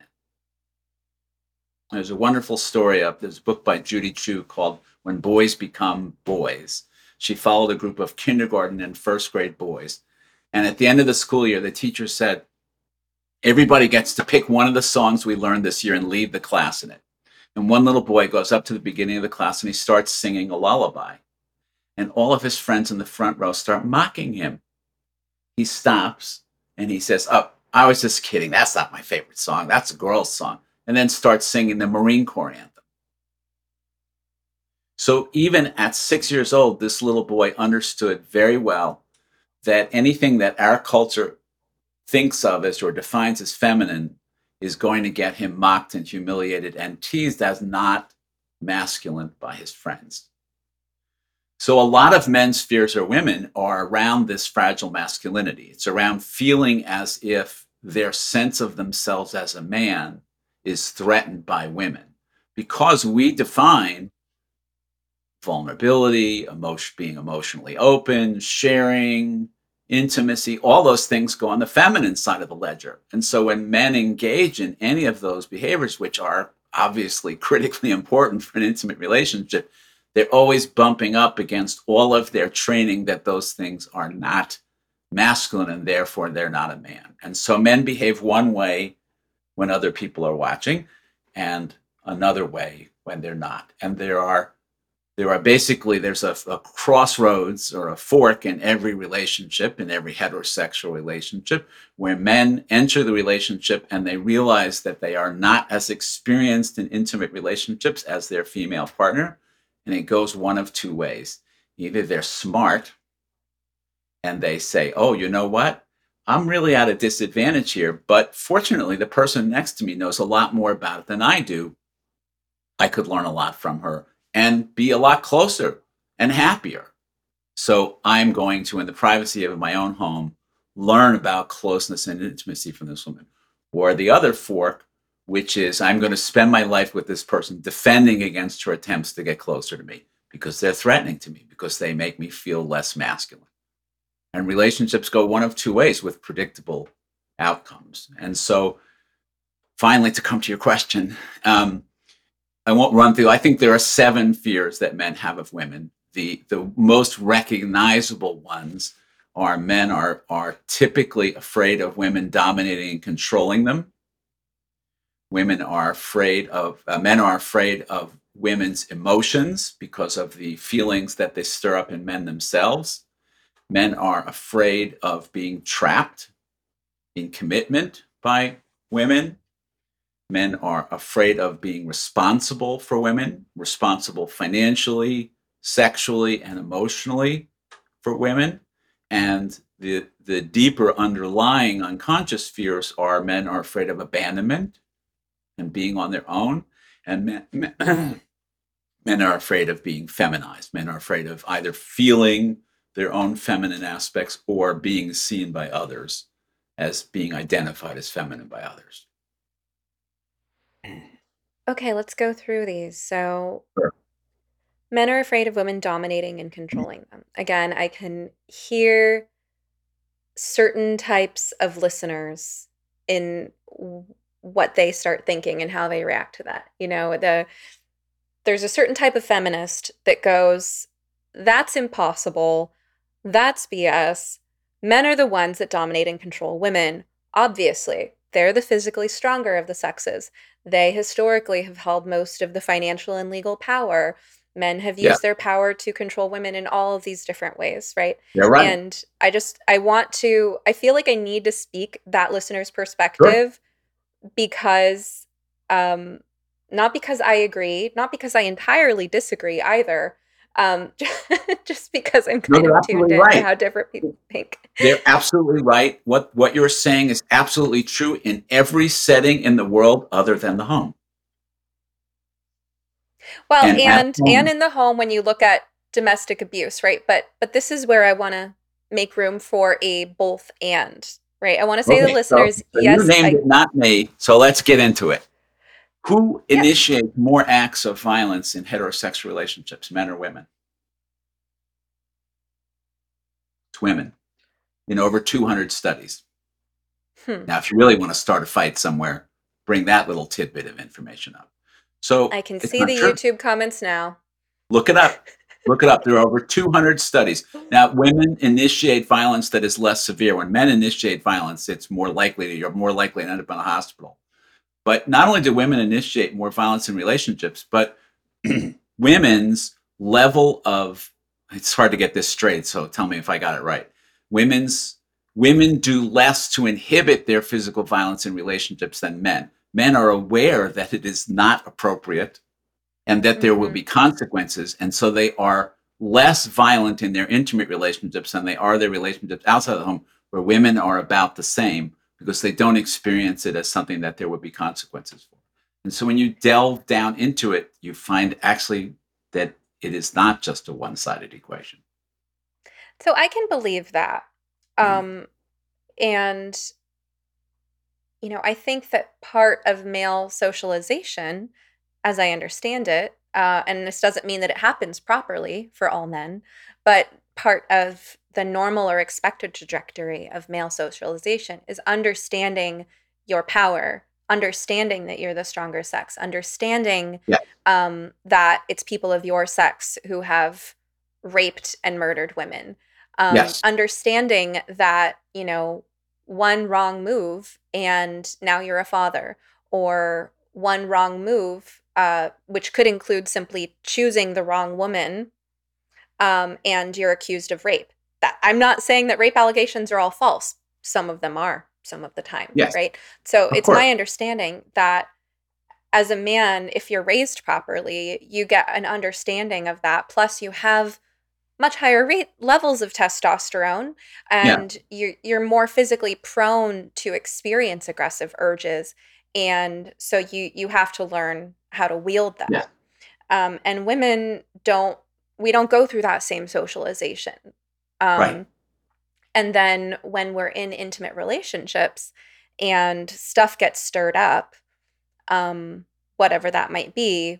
There's a wonderful story up. There's a book by Judy Chu called When Boys Become Boys. She followed a group of kindergarten and first grade boys. And at the end of the school year, the teacher said, everybody gets to pick one of the songs we learned this year and lead the class in it. And one little boy goes up to the beginning of the class and he starts singing a lullaby. And all of his friends in the front row start mocking him. He stops and he says, "Oh, I was just kidding. That's not my favorite song. That's a girl's song." And then starts singing the Marine Corps anthem. So even at 6 years old, this little boy understood very well that anything that our culture thinks of as or defines as feminine is going to get him mocked and humiliated and teased as not masculine by his friends. So a lot of men's fears of women are around this fragile masculinity. It's around feeling as if their sense of themselves as a man is threatened by women, because we define vulnerability, being emotionally open, sharing, intimacy, all those things go on the feminine side of the ledger. And so when men engage in any of those behaviors, which are obviously critically important for an intimate relationship, they're always bumping up against all of their training that those things are not masculine and therefore they're not a man. And so men behave one way when other people are watching and another way when they're not. And there are basically, there's a crossroads or a fork in every relationship, in every heterosexual relationship, where men enter the relationship and they realize that they are not as experienced in intimate relationships as their female partner. And it goes one of two ways. Either they're smart and they say, oh, you know what? I'm really at a disadvantage here, but fortunately, the person next to me knows a lot more about it than I do. I could learn a lot from her and be a lot closer and happier. So I'm going to, in the privacy of my own home, learn about closeness and intimacy from this woman. Or the other fork, which is I'm going to spend my life with this person defending against her attempts to get closer to me because they're threatening to me, because they make me feel less masculine. And relationships go one of two ways with predictable outcomes. And so finally, to come to your question, I won't run through. I think there are 7 fears that men have of women. The most recognizable ones are men are typically afraid of women dominating and controlling them. Men are afraid of women's emotions because of the feelings that they stir up in men themselves. Men are afraid of being trapped in commitment by women. Men are afraid of being responsible for women, responsible financially, sexually, and emotionally for women. And the deeper underlying unconscious fears are men are afraid of abandonment and being on their own. And men are afraid of being feminized. Men are afraid of either feeling their own feminine aspects or being seen by others as being identified as feminine by others. Okay, let's go through these. So sure. Men are afraid of women dominating and controlling them. Again, I can hear certain types of listeners in what they start thinking and how they react to that. You know, there's a certain type of feminist that goes, that's impossible. That's BS. Men are the ones that dominate and control women, obviously. They're the physically stronger of the sexes. They historically have held most of the financial and legal power. Men have used their power to control women in all of these different ways, right? Yeah, right. And I feel like I need to speak that listener's perspective because, not because I agree, not because I entirely disagree either, just because I'm kind of tuned in to how different people think. They're absolutely right. What you're saying is absolutely true in every setting in the world other than the home. Well, and in the home when you look at domestic abuse, right? But this is where I want to make room for a both and, right? I want to say to the listeners, so yes. You named it, not me, so let's get into it. Who initiates more acts of violence in heterosexual relationships, men or women? It's women, in over 200 studies. Now, if you really want to start a fight somewhere, bring that little tidbit of information up. So I can see the YouTube comments now. Look it up. Look it up. There are over 200 studies. Now, women initiate violence that is less severe. When men initiate violence, it's you're more likely to end up in a hospital. But not only do women initiate more violence in relationships, but women's level of, it's hard to get this straight, so tell me if I got it right. Women do less to inhibit their physical violence in relationships than men. Men are aware that it is not appropriate and that there will be consequences. And so they are less violent in their intimate relationships than they are their relationships outside of the home, where women are about the same, because they don't experience it as something that there would be consequences for. And so when you delve down into it, you find actually that it is not just a one-sided equation. So I can believe that. And, you know, I think that part of male socialization, as I understand it, and this doesn't mean that it happens properly for all men, but part of the normal or expected trajectory of male socialization is understanding your power, understanding that you're the stronger sex, understanding that it's people of your sex who have raped and murdered women, understanding that, you know, one wrong move and now you're a father, or one wrong move, which could include simply choosing the wrong woman, and you're accused of rape. That, I'm not saying that rape allegations are all false. Some of them are, some of the time, right? So of it's course. My understanding that as a man, if you're raised properly, you get an understanding of that. Plus you have much higher levels of testosterone, and you're more physically prone to experience aggressive urges. And so you have to learn how to wield them. Yeah. And women we don't go through that same socialization. Right. And then when we're in intimate relationships and stuff gets stirred up, whatever that might be,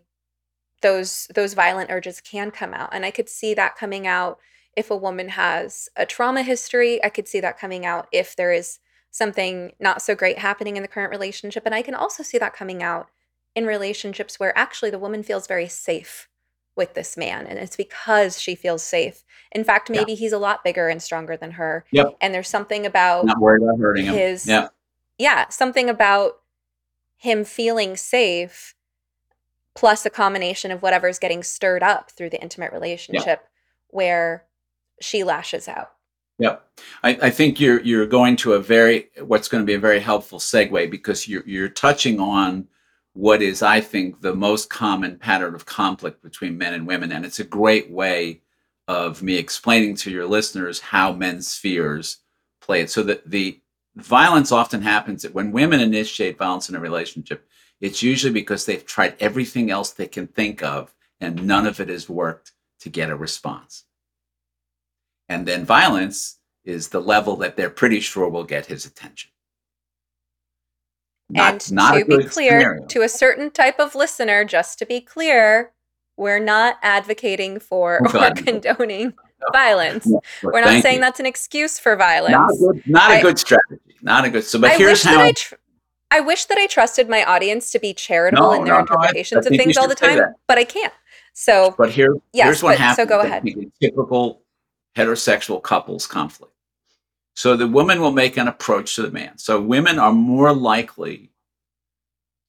those violent urges can come out. And I could see that coming out if a woman has a trauma history. I could see that coming out if there is something not so great happening in the current relationship. And I can also see that coming out in relationships where actually the woman feels very safe with this man. And it's because she feels safe. In fact, maybe he's a lot bigger and stronger than her. Yep. And there's something about not worried about hurting him. Something about him feeling safe, plus a combination of whatever's getting stirred up through the intimate relationship where she lashes out. Yep. I think you're going to a very helpful segue, because you're touching on what is, I think, the most common pattern of conflict between men and women. And it's a great way of me explaining to your listeners how men's fears play it. So that the violence often happens that when women initiate violence in a relationship, it's usually because they've tried everything else they can think of and none of it has worked to get a response. And then violence is the level that they're pretty sure will get his attention. To a certain type of listener, just to be clear, we're not advocating for or condoning violence. Yeah, well, we're not saying that's an excuse for violence. Not a good strategy. Not a good. So, but here's how. I wish that I trusted my audience to be charitable in their interpretations of things all the time, but I can't. So, but here's what happens. So go ahead. Typical heterosexual couples conflict. So the woman will make an approach to the man. So women are more likely,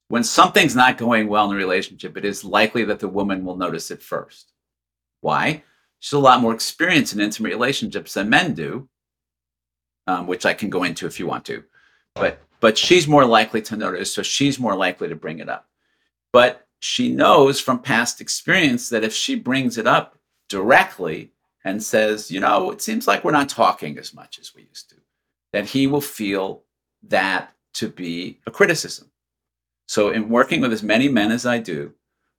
when something's not going well in a relationship, it is likely that the woman will notice it first. Why? She's a lot more experienced in intimate relationships than men do, which I can go into if you want to. But she's more likely to notice, so she's more likely to bring it up. But she knows from past experience that if she brings it up directly, and says, you know, it seems like we're not talking as much as we used to, that he will feel that to be a criticism. So in working with as many men as I do,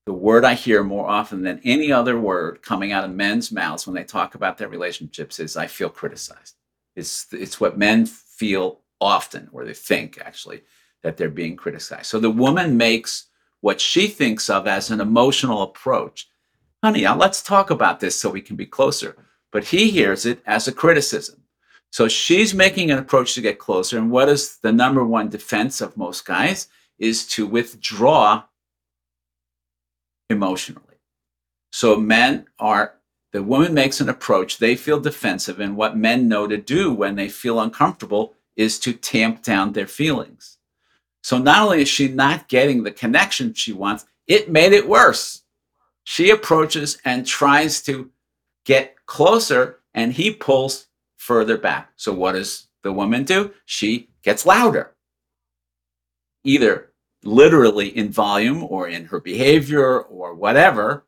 the word I hear more often than any other word coming out of men's mouths when they talk about their relationships is, I feel criticized. It's what men feel often, or they think actually, that they're being criticized. So the woman makes what she thinks of as an emotional approach. Honey, let's talk about this so we can be closer. But he hears it as a criticism. So she's making an approach to get closer. And what is the number one defense of most guys is to withdraw emotionally. So the woman makes an approach, they feel defensive. And what men know to do when they feel uncomfortable is to tamp down their feelings. So not only is she not getting the connection she wants, it made it worse. She approaches and tries to get closer, and he pulls further back. So what does the woman do? She gets louder, either literally in volume or in her behavior or whatever.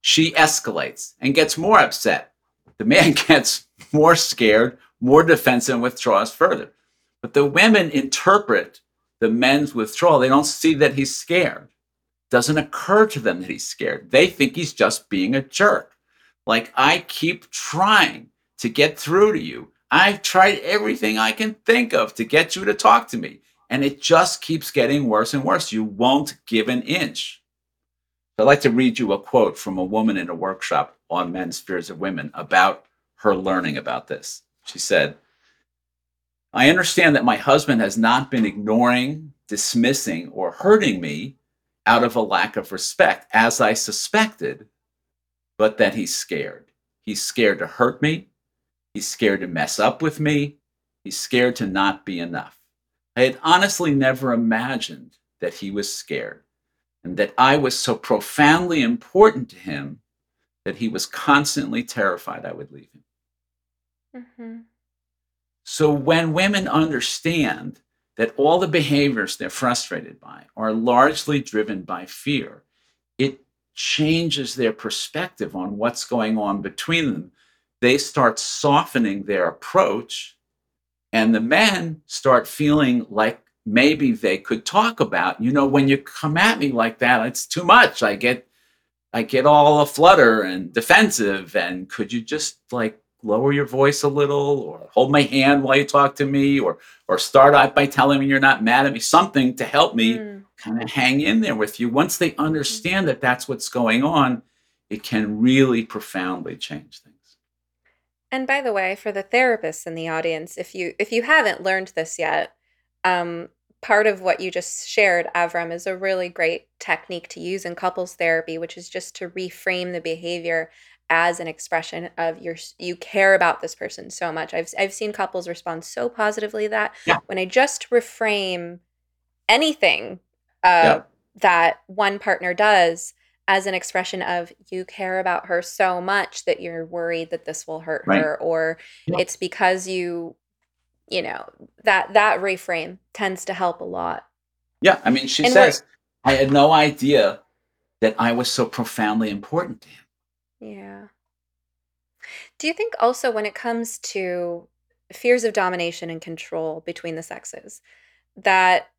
She escalates and gets more upset. The man gets more scared, more defensive, and withdraws further. But the women interpret the men's withdrawal. They don't see that he's scared. Doesn't occur to them that he's scared. They think he's just being a jerk. Like, I keep trying to get through to you. I've tried everything I can think of to get you to talk to me. And it just keeps getting worse and worse. You won't give an inch. So I'd like to read you a quote from a woman in a workshop on men's fears of women about her learning about this. She said, "I understand that my husband has not been ignoring, dismissing, or hurting me out of a lack of respect, as I suspected, but that he's scared. He's scared to hurt me. He's scared to mess up with me. He's scared to not be enough. I had honestly never imagined that he was scared and that I was so profoundly important to him that he was constantly terrified I would leave him." Mm-hmm. So when women understand that all the behaviors they're frustrated by are largely driven by fear, it changes their perspective on what's going on between them. They start softening their approach, and the men start feeling like maybe they could talk about, you know, when you come at me like that, it's too much. I get all a flutter and defensive, and could you just like lower your voice a little, or hold my hand while you talk to me, or start out by telling me you're not mad at me, something to help me kind of hang in there with you. Once they understand that that's what's going on, it can really profoundly change things. And by the way, for the therapists in the audience, if you haven't learned this yet, part of what you just shared, Avrum, is a really great technique to use in couples therapy, which is just to reframe the behavior as an expression of you care about this person so much. I've seen couples respond so positively that when I just reframe anything that one partner does as an expression of you care about her so much that you're worried that this will hurt her, or it's because that reframe tends to help a lot. Yeah. I mean, she says, I had no idea that I was so profoundly important to him. Yeah. Do you think also when it comes to fears of domination and control between the sexes that,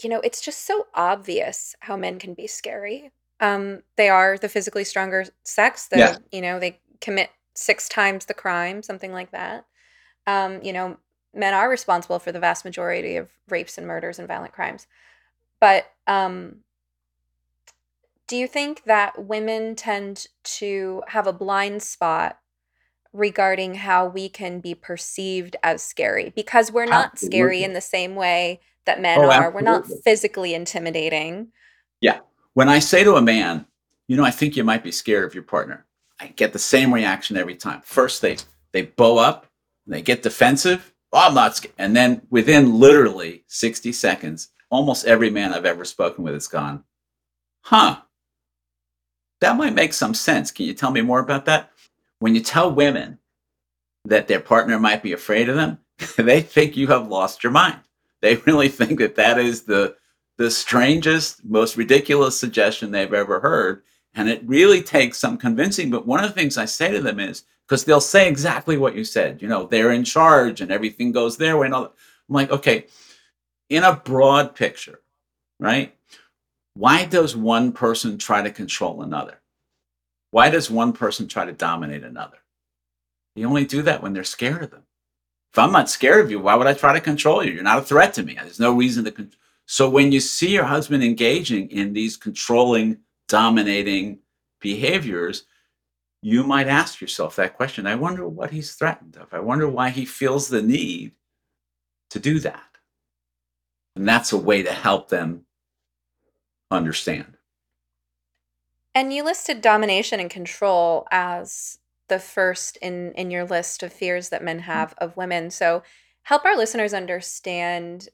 you know, it's just so obvious how men can be scary. They are the physically stronger sex. You know, they commit 6 times the crime, something like that. You know, men are responsible for the vast majority of rapes and murders and violent crimes. But do you think that women tend to have a blind spot regarding how we can be perceived as scary? Because we're not scary in the same way that men are. We're not physically intimidating. Yeah. When I say to a man, you know, I think you might be scared of your partner, I get the same reaction every time. First, they bow up, and they get defensive. Oh, I'm not scared. And then within literally 60 seconds, almost every man I've ever spoken with has gone, huh, that might make some sense. Can you tell me more about that? When you tell women that their partner might be afraid of them, they think you have lost your mind. They really think that is the strangest, most ridiculous suggestion they've ever heard. And it really takes some convincing. But one of the things I say to them is, because they'll say exactly what you said, you know, they're in charge and everything goes their way. And all that. I'm like, okay, in a broad picture, right? Why does one person try to control another? Why does one person try to dominate another? You only do that when they're scared of them. If I'm not scared of you, why would I try to control you? You're not a threat to me. There's no reason to. So when you see your husband engaging in these controlling, dominating behaviors, you might ask yourself that question. I wonder what he's threatened of. I wonder why he feels the need to do that. And that's a way to help them understand. And you listed domination and control as the first in your list of fears that men have of women. So help our listeners understand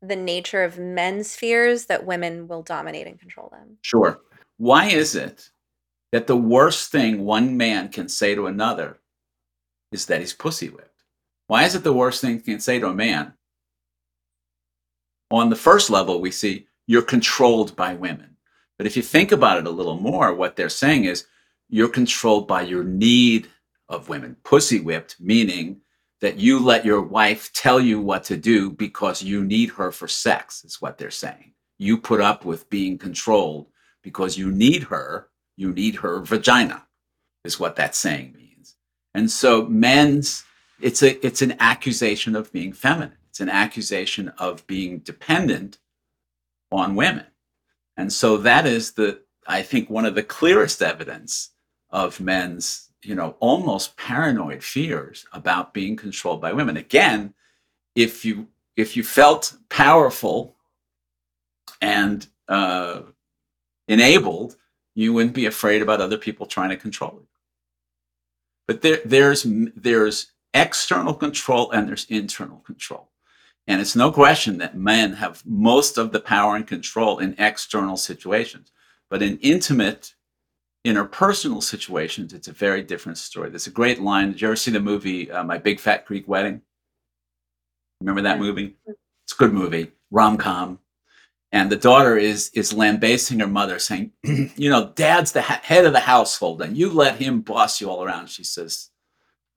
the nature of men's fears that women will dominate and control them. Sure. Why is it that the worst thing one man can say to another is that he's pussy whipped? Why is it the worst thing you can say to a man? On the first level, we see you're controlled by women. But if you think about it a little more, what they're saying is you're controlled by your need of women. Pussy whipped, meaning that you let your wife tell you what to do because you need her for sex, is what they're saying. You put up with being controlled because you need her. You need her vagina, is what that saying means. And so it's an accusation of being feminine. It's an accusation of being dependent on women. And so that is the I think one of the clearest evidence of men's, almost paranoid fears about being controlled by women. Again, if you felt powerful and enabled, you wouldn't be afraid about other people trying to control you. But there's external control and there's internal control. And it's no question that men have most of the power and control in external situations. But in intimate, interpersonal situations, it's a very different story. There's a great line. Did you ever see the movie, My Big Fat Greek Wedding? Remember that movie? It's a good movie, rom-com. And the daughter is lambasting her mother, saying, Dad's the head of the household, and you let him boss you all around. She says,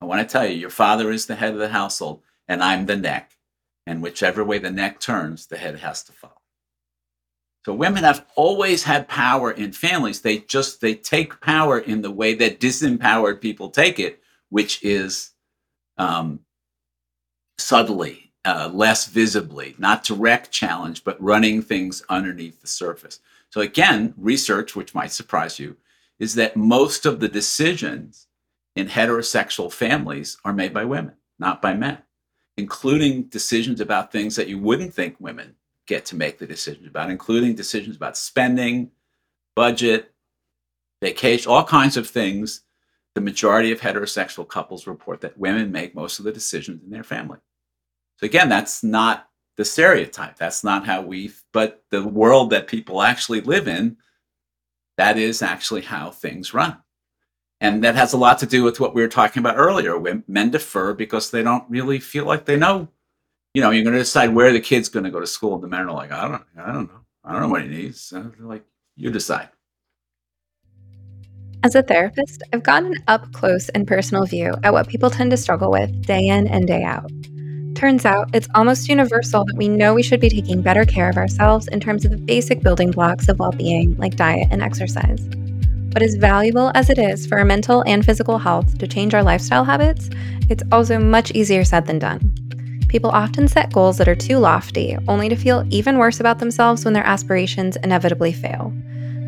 I want to tell you, your father is the head of the household, and I'm the neck. And whichever way the neck turns, the head has to follow. So women have always had power in families. They take power in the way that disempowered people take it, which is subtly, less visibly, not direct challenge, but running things underneath the surface. So again, research, which might surprise you, is that most of the decisions in heterosexual families are made by women, not by men, including decisions about things that you wouldn't think women get to make the decisions about, including decisions about spending, budget, vacation, all kinds of things. The majority of heterosexual couples report that women make most of the decisions in their family. So again, that's not the stereotype. That's not how but the world that people actually live in, that is actually how things run. And that has a lot to do with what we were talking about earlier. Men defer because they don't really feel like they know. You're going to decide where the kid's going to go to school. And the men are like, I don't know. I don't know what he needs. They're like, you decide. As a therapist, I've gotten an up close and personal view at what people tend to struggle with day in and day out. Turns out it's almost universal that we know we should be taking better care of ourselves in terms of the basic building blocks of well-being, like diet and exercise. But as valuable as it is for our mental and physical health to change our lifestyle habits, it's also much easier said than done. People often set goals that are too lofty, only to feel even worse about themselves when their aspirations inevitably fail.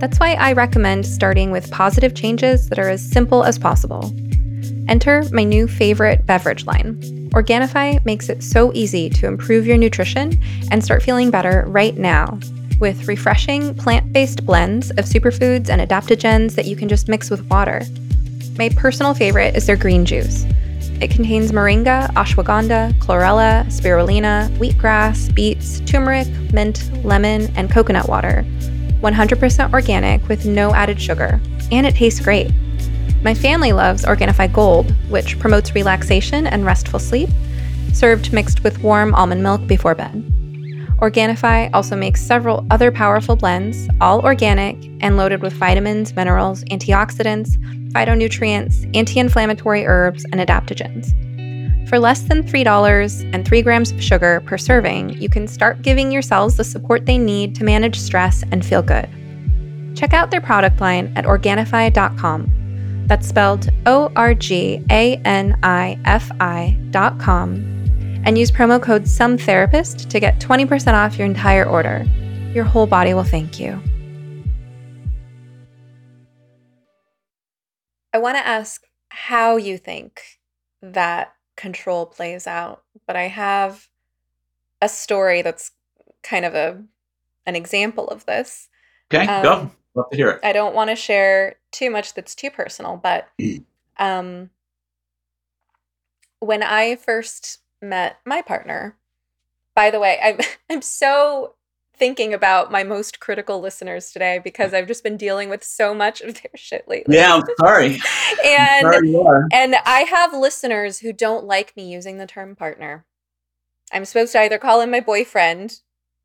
That's why I recommend starting with positive changes that are as simple as possible. Enter my new favorite beverage line. Organifi makes it so easy to improve your nutrition and start feeling better right now, with refreshing plant-based blends of superfoods and adaptogens that you can just mix with water. My personal favorite is their green juice. It contains moringa, ashwagandha, chlorella, spirulina, wheatgrass, beets, turmeric, mint, lemon, and coconut water. 100% organic with no added sugar, and it tastes great. My family loves Organifi Gold, which promotes relaxation and restful sleep, served mixed with warm almond milk before bed. Organifi also makes several other powerful blends, all organic and loaded with vitamins, minerals, antioxidants, phytonutrients, anti-inflammatory herbs, and adaptogens. For less than $3 and 3 grams of sugar per serving, you can start giving yourselves the support they need to manage stress and feel good. Check out their product line at Organifi.com. That's spelled Organifi.com. And use promo code SOMETHERAPIST to get 20% off your entire order. Your whole body will thank you. I want to ask how you think that control plays out, but I have a story that's kind of an example of this. Okay, go. Love to hear it. I don't want to share too much that's too personal, but when I first met my partner, by the way, I'm so thinking about my most critical listeners today because I've just been dealing with so much of their shit lately. Yeah, I'm sorry. And I have listeners who don't like me using the term partner. I'm supposed to either call him my boyfriend,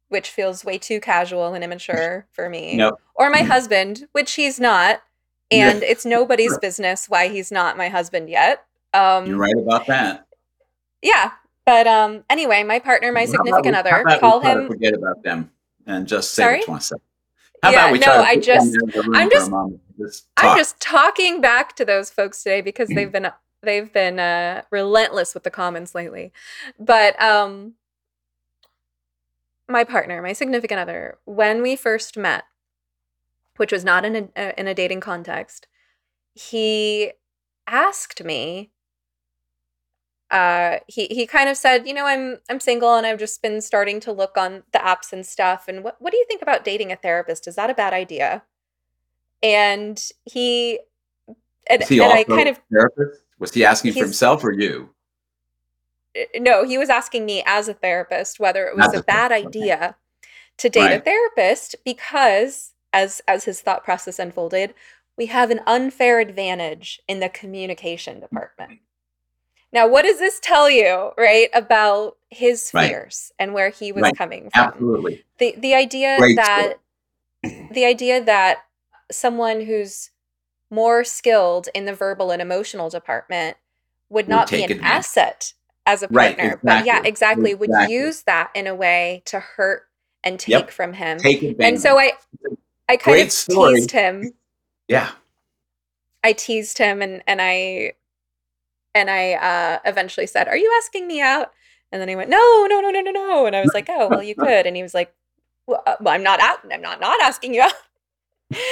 which feels way too casual and immature for me, or my husband, which he's not, and it's nobody's business why he's not my husband yet. You're right about that. Yeah. But anyway, my partner, my significant other, call him. Forget about them. And just say what you want to say. I'm just talking back to those folks today because they've been relentless with the comments lately. But my partner, my significant other, when we first met, which was not in a dating context, he asked me, he kind of said, you know, I'm single and I've just been starting to look on the apps and stuff. And what do you think about dating a therapist? Is that a bad idea? And he, and I kind of, therapist? Was he asking for himself or you? No, he was asking me as a therapist, whether it was a bad idea to date a therapist, because as his thought process unfolded, we have an unfair advantage in the communication department. Now, what does this tell you, right, about his fears and where he was coming from? Absolutely. The idea that someone who's more skilled in the verbal and emotional department would not be an asset as a partner, but would use that in a way to hurt and take from him. And so I kind of teased him. Yeah. I teased him and I eventually said, "Are you asking me out?" And then he went, "No." And I was like, "Oh, well, you could." And he was like, "Well, I'm not asking you out."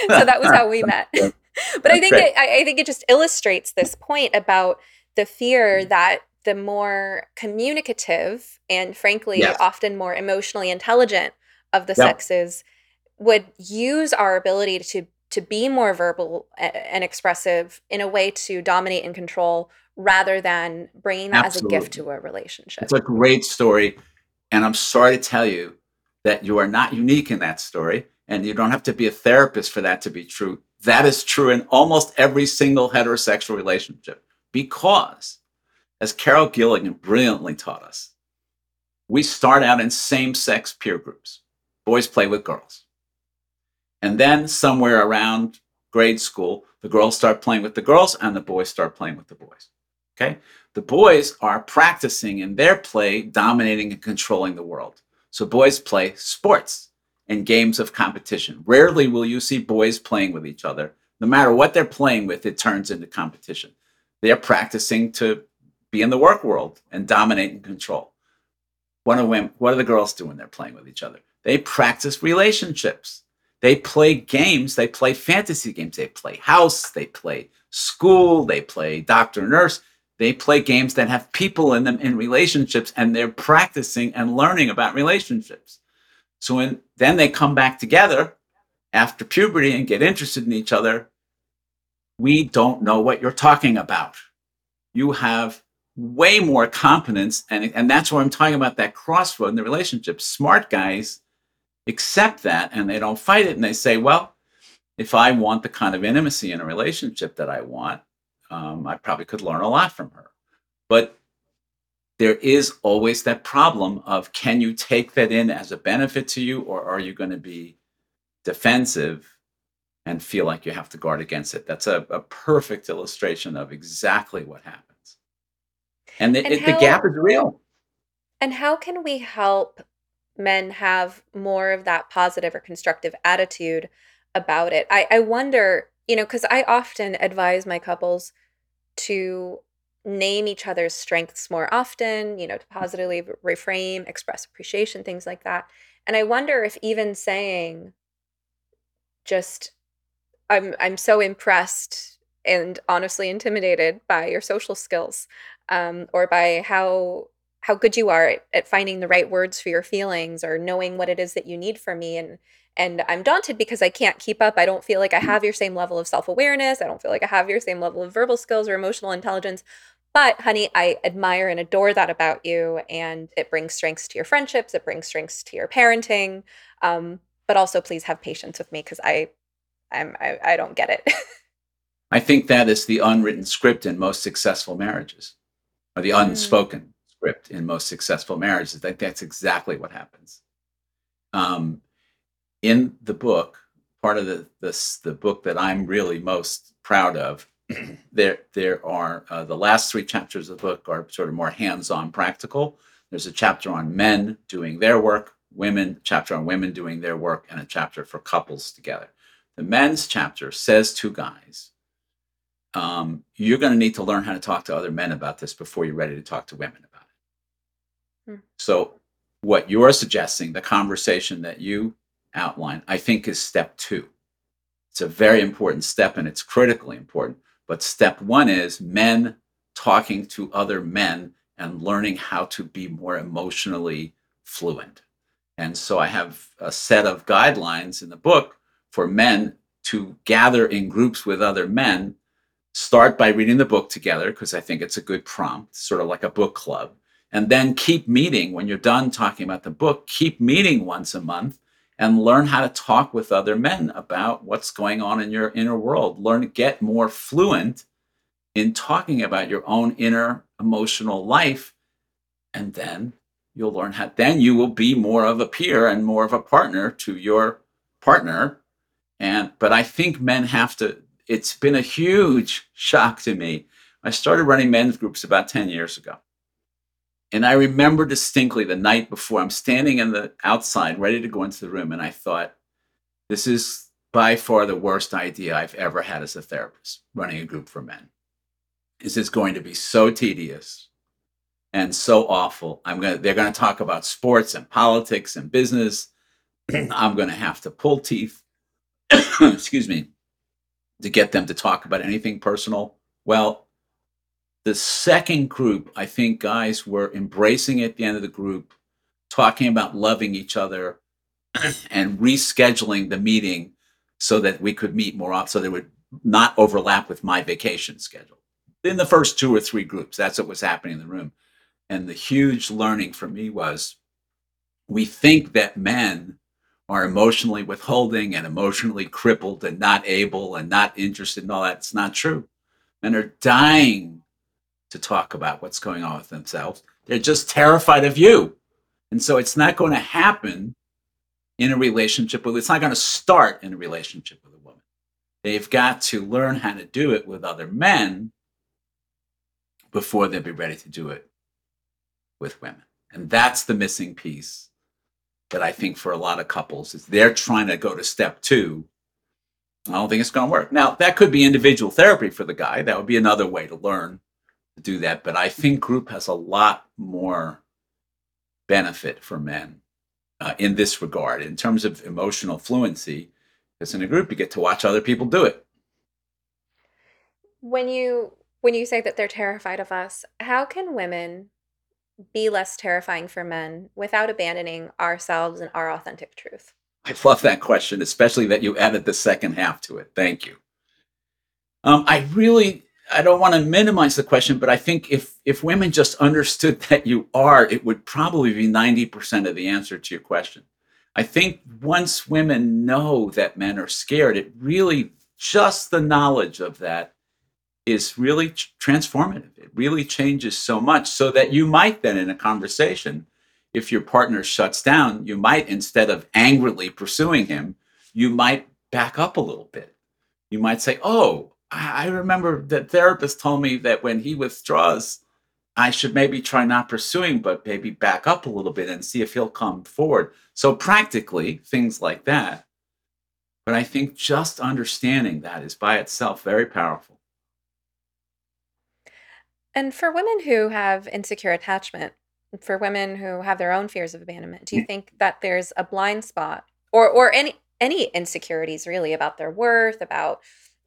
So that was how we met. But I think I think it just illustrates this point about the fear that the more communicative and, frankly, often more emotionally intelligent of the sexes would use our ability to be more verbal and expressive in a way to dominate and control, rather than bringing that as a gift to a relationship. It's a great story. And I'm sorry to tell you that you are not unique in that story. And you don't have to be a therapist for that to be true. That is true in almost every single heterosexual relationship. Because, as Carol Gilligan brilliantly taught us, we start out in same-sex peer groups. Boys play with girls. And then somewhere around grade school, the girls start playing with the girls and the boys start playing with the boys. Okay? The boys are practicing in their play, dominating and controlling the world. So boys play sports and games of competition. Rarely will you see boys playing with each other. No matter what they're playing with, it turns into competition. They're practicing to be in the work world and dominate and control. What do the girls do when they're playing with each other? They practice relationships. They play games. They play fantasy games. They play house. They play school. They play doctor, nurse. They play games that have people in them in relationships, and they're practicing and learning about relationships. So then they come back together after puberty and get interested in each other. We don't know what you're talking about. You have way more competence, and that's what I'm talking about, that crossroad in the relationship. Smart guys accept that, and they don't fight it, and they say, well, if I want the kind of intimacy in a relationship that I want, I probably could learn a lot from her. But there is always that problem of, can you take that in as a benefit to you, or are you going to be defensive and feel like you have to guard against it? That's a perfect illustration of exactly what happens. The gap is real. And how can we help men have more of that positive or constructive attitude about it? I wonder, you know, because I often advise my couples to name each other's strengths more often, you know, to positively reframe, express appreciation, things like that. And I wonder if even saying just, I'm so impressed and honestly intimidated by your social skills, or by how good you are at finding the right words for your feelings, or knowing what it is that you need from me. And I'm daunted because I can't keep up. I don't feel like I have your same level of self-awareness. I don't feel like I have your same level of verbal skills or emotional intelligence. But, honey, I admire and adore that about you. And it brings strengths to your friendships. It brings strengths to your parenting. But also, please have patience with me, because I don't get it. I think that is the unwritten script in most successful marriages, or the unspoken script in most successful marriages. I think that's exactly what happens. In the book, part of the book that I'm really most proud of, there are the last three chapters of the book are sort of more hands-on practical. There's a chapter on men doing their work, women, chapter on women doing their work, and a chapter for couples together. The men's chapter says to guys, you're going to need to learn how to talk to other men about this before you're ready to talk to women about it. So what you're suggesting, the conversation that you outline, I think, is step two. It's a very important step, and it's critically important. But step one is men talking to other men and learning how to be more emotionally fluent. And so I have a set of guidelines in the book for men to gather in groups with other men. Start by reading the book together, because I think it's a good prompt, sort of like a book club. And then keep meeting when you're done talking about the book, keep meeting once a month and learn how to talk with other men about what's going on in your inner world. Learn, get more fluent in talking about your own inner emotional life. And then you'll learn how, then you will be more of a peer and more of a partner to your partner. But I think men have to, it's been a huge shock to me. I started running men's groups about 10 years ago. And I remember distinctly the night before, I'm standing in the outside, ready to go into the room. And I thought, this is by far the worst idea I've ever had as a therapist, running a group for men. This is going to be so tedious and so awful. They're going to talk about sports and politics and business. I'm going to have to pull teeth, excuse me, to get them to talk about anything personal. Well, the second group, I think guys were embracing at the end of the group, talking about loving each other and rescheduling the meeting so that we could meet more often, so they would not overlap with my vacation schedule. In the first two or three groups, that's what was happening in the room. And the huge learning for me was, we think that men are emotionally withholding and emotionally crippled and not able and not interested in all that. It's not true. Men are dying to talk about what's going on with themselves. They're just terrified of you. And so it's not going to happen in a relationship with, it's not going to start in a relationship with a woman. They've got to learn how to do it with other men before they'll be ready to do it with women. And that's the missing piece that I think for a lot of couples is they're trying to go to step two. I don't think it's going to work. Now, that could be individual therapy for the guy. That would be another way to learn do that, but I think group has a lot more benefit for men in this regard in terms of emotional fluency, because in a group you get to watch other people do it. When you say that they're terrified of us, how can women be less terrifying for men without abandoning ourselves and our authentic truth? I love that question, especially that you added the second half to it. Thank you. I don't want to minimize the question, but I think if women just understood that you are, it would probably be 90% of the answer to your question. I think once women know that men are scared, it really, just the knowledge of that is really transformative. It really changes so much so that you might then in a conversation, if your partner shuts down, you might, instead of angrily pursuing him, you might back up a little bit. You might say, oh, I remember that therapist told me that when he withdraws, I should maybe try not pursuing, but maybe back up a little bit and see if he'll come forward. So practically, things like that. But I think just understanding that is by itself very powerful. And for women who have insecure attachment, for women who have their own fears of abandonment, do you think that there's a blind spot or any insecurities really about their worth, about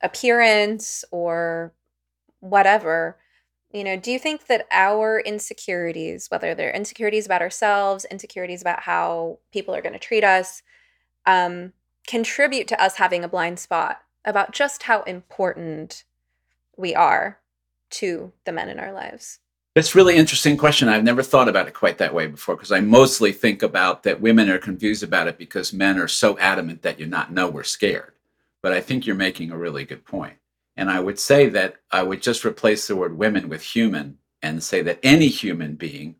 appearance or whatever, do you think that our insecurities, whether they're insecurities about ourselves, insecurities about how people are going to treat us, contribute to us having a blind spot about just how important we are to the men in our lives? That's a really interesting question. I've never thought about it quite that way before, because I mostly think about that women are confused about it because men are so adamant that you not know we're scared. But I think you're making a really good point. And I would say that I would just replace the word women with human and say that any human being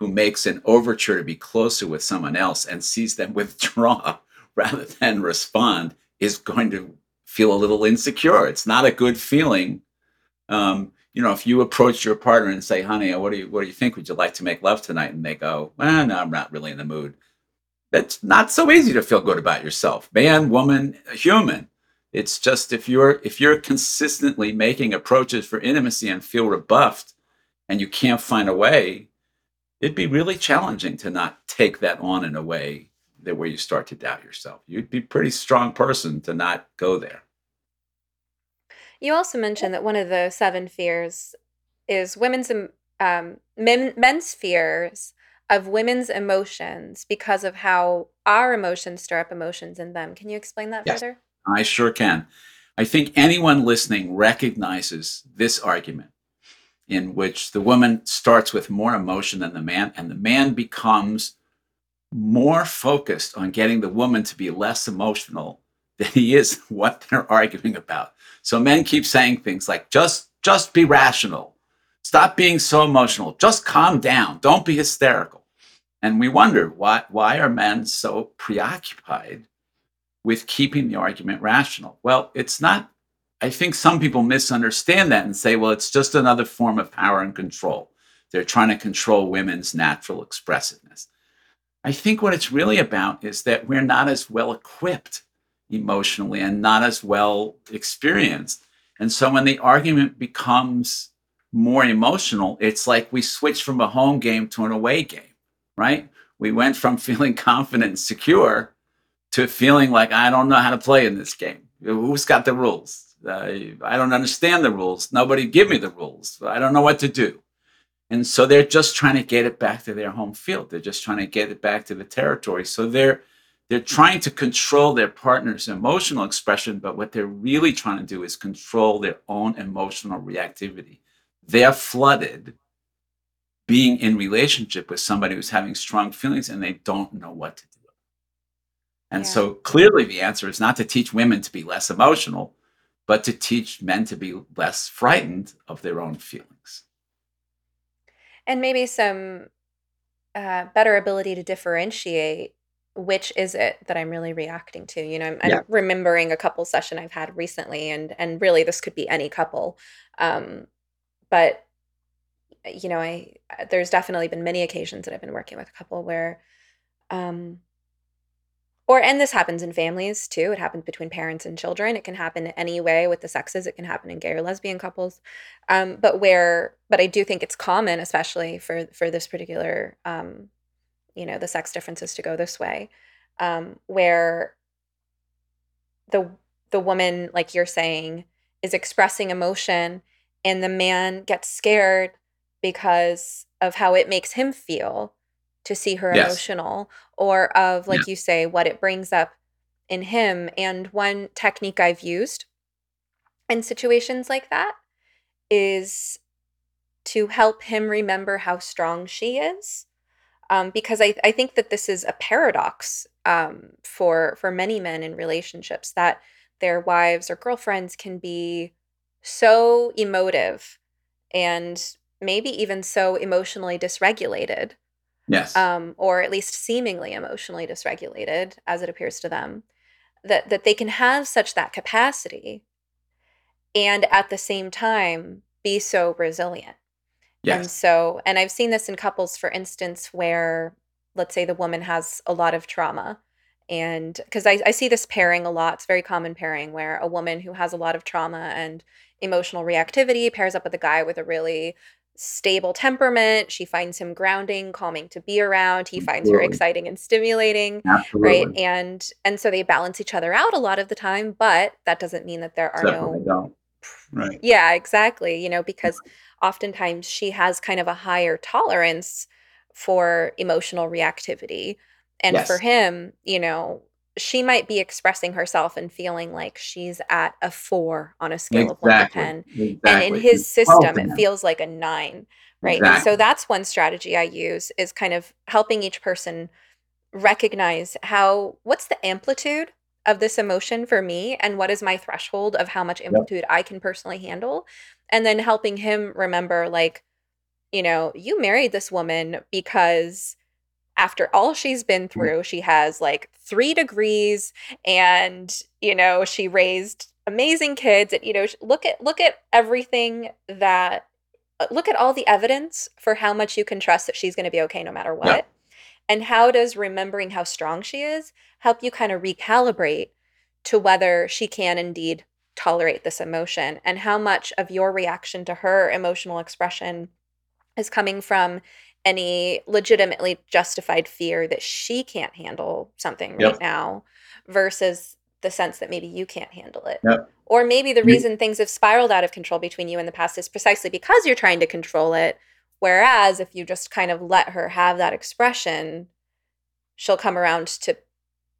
who makes an overture to be closer with someone else and sees them withdraw rather than respond is going to feel a little insecure. It's not a good feeling. If you approach your partner and say, honey, what do you think? Would you like to make love tonight? And they go, well, no, I'm not really in the mood. That's not so easy to feel good about yourself. Man, woman, human. It's just if you're consistently making approaches for intimacy and feel rebuffed and you can't find a way, it'd be really challenging to not take that on in a way that where you start to doubt yourself. You'd be a pretty strong person to not go there. You also mentioned that one of the 7 fears is men's fears of women's emotions because of how our emotions stir up emotions in them. Can you explain that further? I sure can. I think anyone listening recognizes this argument in which the woman starts with more emotion than the man, and the man becomes more focused on getting the woman to be less emotional than he is what they're arguing about. So men keep saying things like, just be rational. Stop being so emotional. Just calm down. Don't be hysterical. And we wonder, why are men so preoccupied with keeping the argument rational? Well, it's not. I think some people misunderstand that and say, well, it's just another form of power and control. They're trying to control women's natural expressiveness. I think what it's really about is that we're not as well equipped emotionally and not as well experienced. And so when the argument becomes more emotional, it's like we switch from a home game to an away game, right? We went from feeling confident and secure to feeling like, I don't know how to play in this game. Who's got the rules? I don't understand the rules. Nobody give me the rules. I don't know what to do. And so they're just trying to get it back to their home field. They're just trying to get it back to the territory. So they're trying to control their partner's emotional expression, but what they're really trying to do is control their own emotional reactivity. They're flooded being in relationship with somebody who's having strong feelings and they don't know what to do. And so clearly the answer is not to teach women to be less emotional, but to teach men to be less frightened of their own feelings. And maybe some better ability to differentiate which is it that I'm really reacting to. You know, I'm remembering a couple session I've had recently, and really this could be any couple. But, you know, there's definitely been many occasions that I've been working with a couple where, and this happens in families too. It happens between parents and children. It can happen any way with the sexes. It can happen in gay or lesbian couples. But I do think it's common, especially for this particular, the sex differences to go this way, where the woman, like you're saying, is expressing emotion and the man gets scared because of how it makes him feel to see her emotional, or of, like you say, what it brings up in him. And one technique I've used in situations like that is to help him remember how strong she is. Because I think that this is a paradox for many men in relationships, that their wives or girlfriends can be so emotive and maybe even so emotionally dysregulated. Yes. Or at least seemingly emotionally dysregulated, as it appears to them, that they can have such that capacity and at the same time be so resilient. Yes. And I've seen this in couples, for instance, where, let's say, the woman has a lot of trauma. And because I see this pairing a lot, it's very common pairing where a woman who has a lot of trauma and emotional reactivity pairs up with a guy with a really stable temperament. She finds him grounding, calming to be around. He finds her exciting and stimulating. Absolutely. Right? And so they balance each other out a lot of the time, but that doesn't mean that there are Right. Yeah, exactly. You know, because oftentimes she has kind of a higher tolerance for emotional reactivity. And for him, you know, she might be expressing herself and feeling like she's at a 4 on a scale of 1 to 10. And in his system, it feels like a 9, right? Exactly. And so that's one strategy I use, is kind of helping each person recognize what's the amplitude of this emotion for me, and what is my threshold of how much amplitude I can personally handle. And then helping him remember, like, you know, you married this woman because after all she's been through, she has like 3 degrees and, you know, she raised amazing kids. And, you know, look at all the evidence for how much you can trust that she's going to be okay no matter what. Yeah. And how does remembering how strong she is help you kind of recalibrate to whether she can indeed tolerate this emotion, and how much of your reaction to her emotional expression is coming from any legitimately justified fear that she can't handle something right now, versus the sense that maybe you can't handle it. Yep. Or maybe the reason things have spiraled out of control between you in the past is precisely because you're trying to control it. Whereas if you just kind of let her have that expression, she'll come around to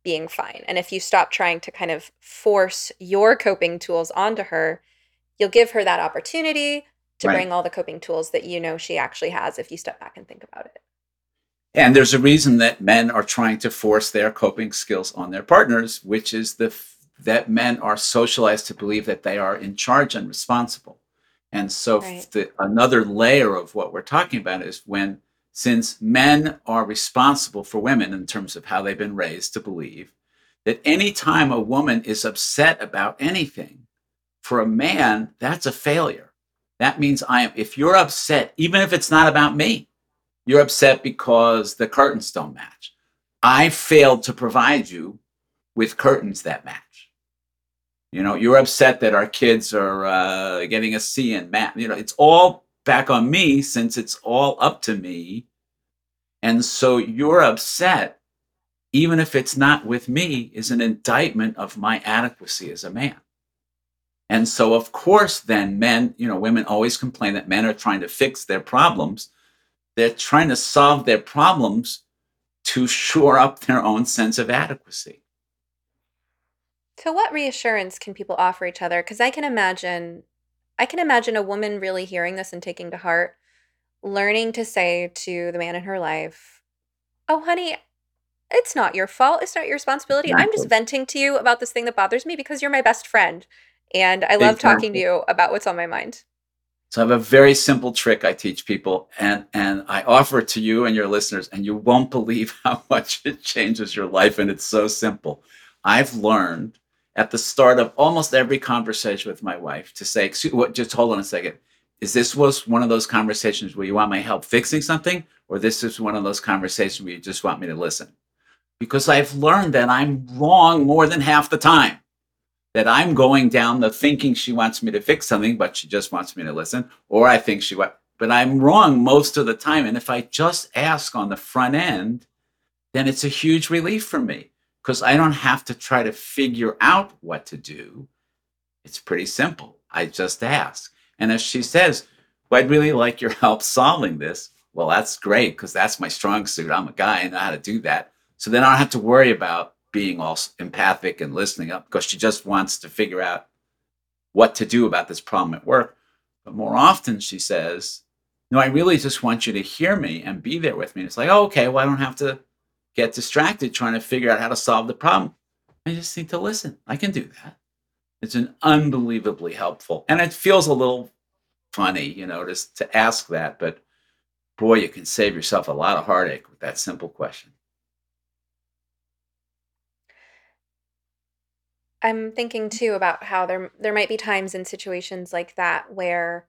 being fine. And if you stop trying to kind of force your coping tools onto her, you'll give her that opportunity to bring all the coping tools that you know she actually has if you step back and think about it. And there's a reason that men are trying to force their coping skills on their partners, which is that men are socialized to believe that they are in charge and responsible. And so another layer of what we're talking about is since men are responsible for women in terms of how they've been raised to believe, that any time a woman is upset about anything, for a man, that's a failure. That means if you're upset, even if it's not about me, you're upset because the curtains don't match. I failed to provide you with curtains that match. You know, you're upset that our kids are getting a C in math. You know, it's all back on me since it's all up to me. And so you're upset, even if it's not with me, is an indictment of my adequacy as a man. And so, of course, then men, women always complain that men are trying to fix their problems. They're trying to solve their problems to shore up their own sense of adequacy. So what reassurance can people offer each other? Because I can imagine a woman really hearing this and taking to heart, learning to say to the man in her life, "Oh, honey, it's not your fault. It's not your responsibility. Exactly. I'm just venting to you about this thing that bothers me because you're my best friend. And I love talking to you about what's on my mind." So I have a very simple trick I teach people, and I offer it to you and your listeners, and you won't believe how much it changes your life. And it's so simple. I've learned at the start of almost every conversation with my wife to say, just hold on a second. Is this was one of those conversations where you want my help fixing something? Or this is one of those conversations where you just want me to listen? Because I've learned that I'm wrong more than half the time. That I'm going down the thinking she wants me to fix something, but she just wants me to listen, or I think she wants, but I'm wrong most of the time. And if I just ask on the front end, then it's a huge relief for me because I don't have to try to figure out what to do. It's pretty simple. I just ask. And if she says, "Well, I'd really like your help solving this," well, that's great because that's my strong suit. I'm a guy and I know how to do that. So then I don't have to worry about being all empathic and listening up because she just wants to figure out what to do about this problem at work. But more often she says, "No, I really just want you to hear me and be there with me." And it's like, "Oh, okay, well, I don't have to get distracted trying to figure out how to solve the problem. I just need to listen. I can do that." It's an unbelievably helpful, and it feels a little funny, just to ask that, but boy, you can save yourself a lot of heartache with that simple question. I'm thinking too about how there might be times in situations like that where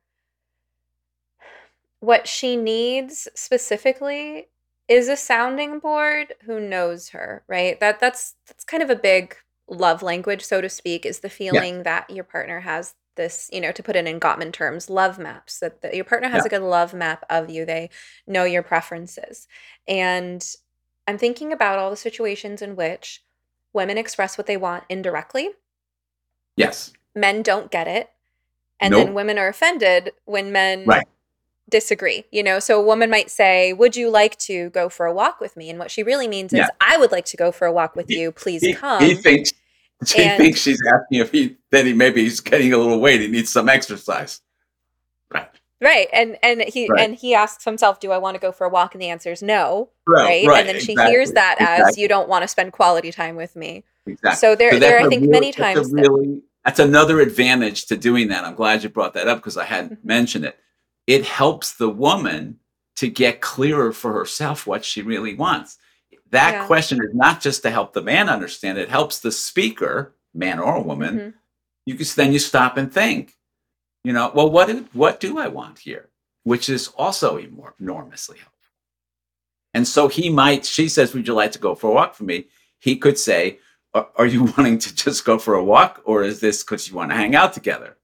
what she needs specifically is a sounding board who knows her, right? That's kind of a big love language, so to speak, is the feeling that your partner has this, to put it in Gottman terms, love maps, that your partner has a good love map of you. They know your preferences. And I'm thinking about all the situations in which women express what they want indirectly. Yes. Men don't get it. And then women are offended when men disagree. So a woman might say, "Would you like to go for a walk with me?" And what she really means is, "I would like to go for a walk with you. Please come." She thinks she's asking if he's getting a little weight. He needs some exercise. Right. And he asks himself, "Do I want to go for a walk?" And the answer is no. Right. And then she hears that as, "You don't want to spend quality time with me." Exactly. So there I think many times. That's another advantage to doing that. I'm glad you brought that up because I hadn't mentioned it. It helps the woman to get clearer for herself what she really wants. That question is not just to help the man understand. It helps the speaker, man or woman. Mm-hmm. Then you stop and think. Well, what do I want here? Which is also enormously helpful. And so she says, "Would you like to go for a walk for me?" He could say, "Are you wanting to just go for a walk? Or is this because you want to hang out together?"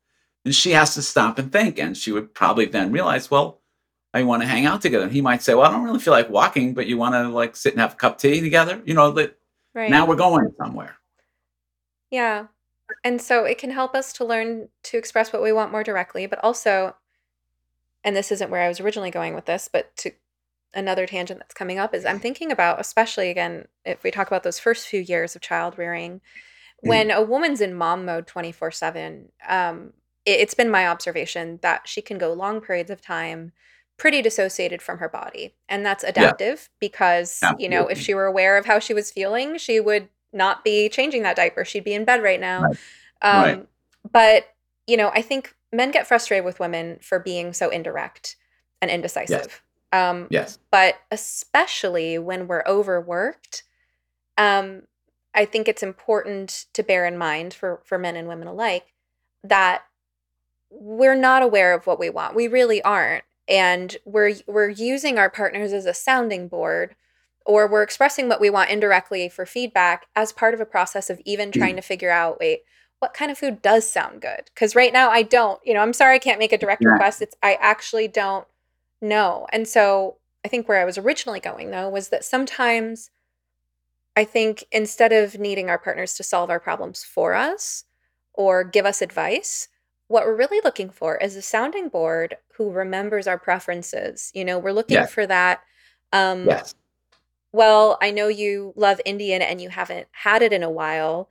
And she has to stop and think. And she would probably then realize, "Well, I want to hang out together." And he might say, "Well, I don't really feel like walking, but you want to sit and have a cup of tea together?" Now we're going somewhere. Yeah. And so it can help us to learn to express what we want more directly, but also, and this isn't where I was originally going with this, but to another tangent that's coming up is I'm thinking about, especially again, if we talk about those first few years of child rearing, when a woman's in mom mode 24/7, it's been my observation that she can go long periods of time pretty dissociated from her body. And that's adaptive because, absolutely, you know, if she were aware of how she was feeling, she would not be changing that diaper. She'd be in bed right now. Right. But, you know, I think men get frustrated with women for being so indirect and indecisive. Yes. But especially when we're overworked, I think it's important to bear in mind for men and women alike that we're not aware of what we want. We really aren't. And we're using our partners as a sounding board, or we're expressing what we want indirectly for feedback as part of a process of even trying to figure out, wait, what kind of food does sound good? Because right now I don't, you know, I'm sorry I can't make a direct request. I actually don't know. And so I think where I was originally going, though, was that sometimes I think instead of needing our partners to solve our problems for us or give us advice, what we're really looking for is a sounding board who remembers our preferences. You know, we're looking for that. Well, I know you love Indian and you haven't had it in a while.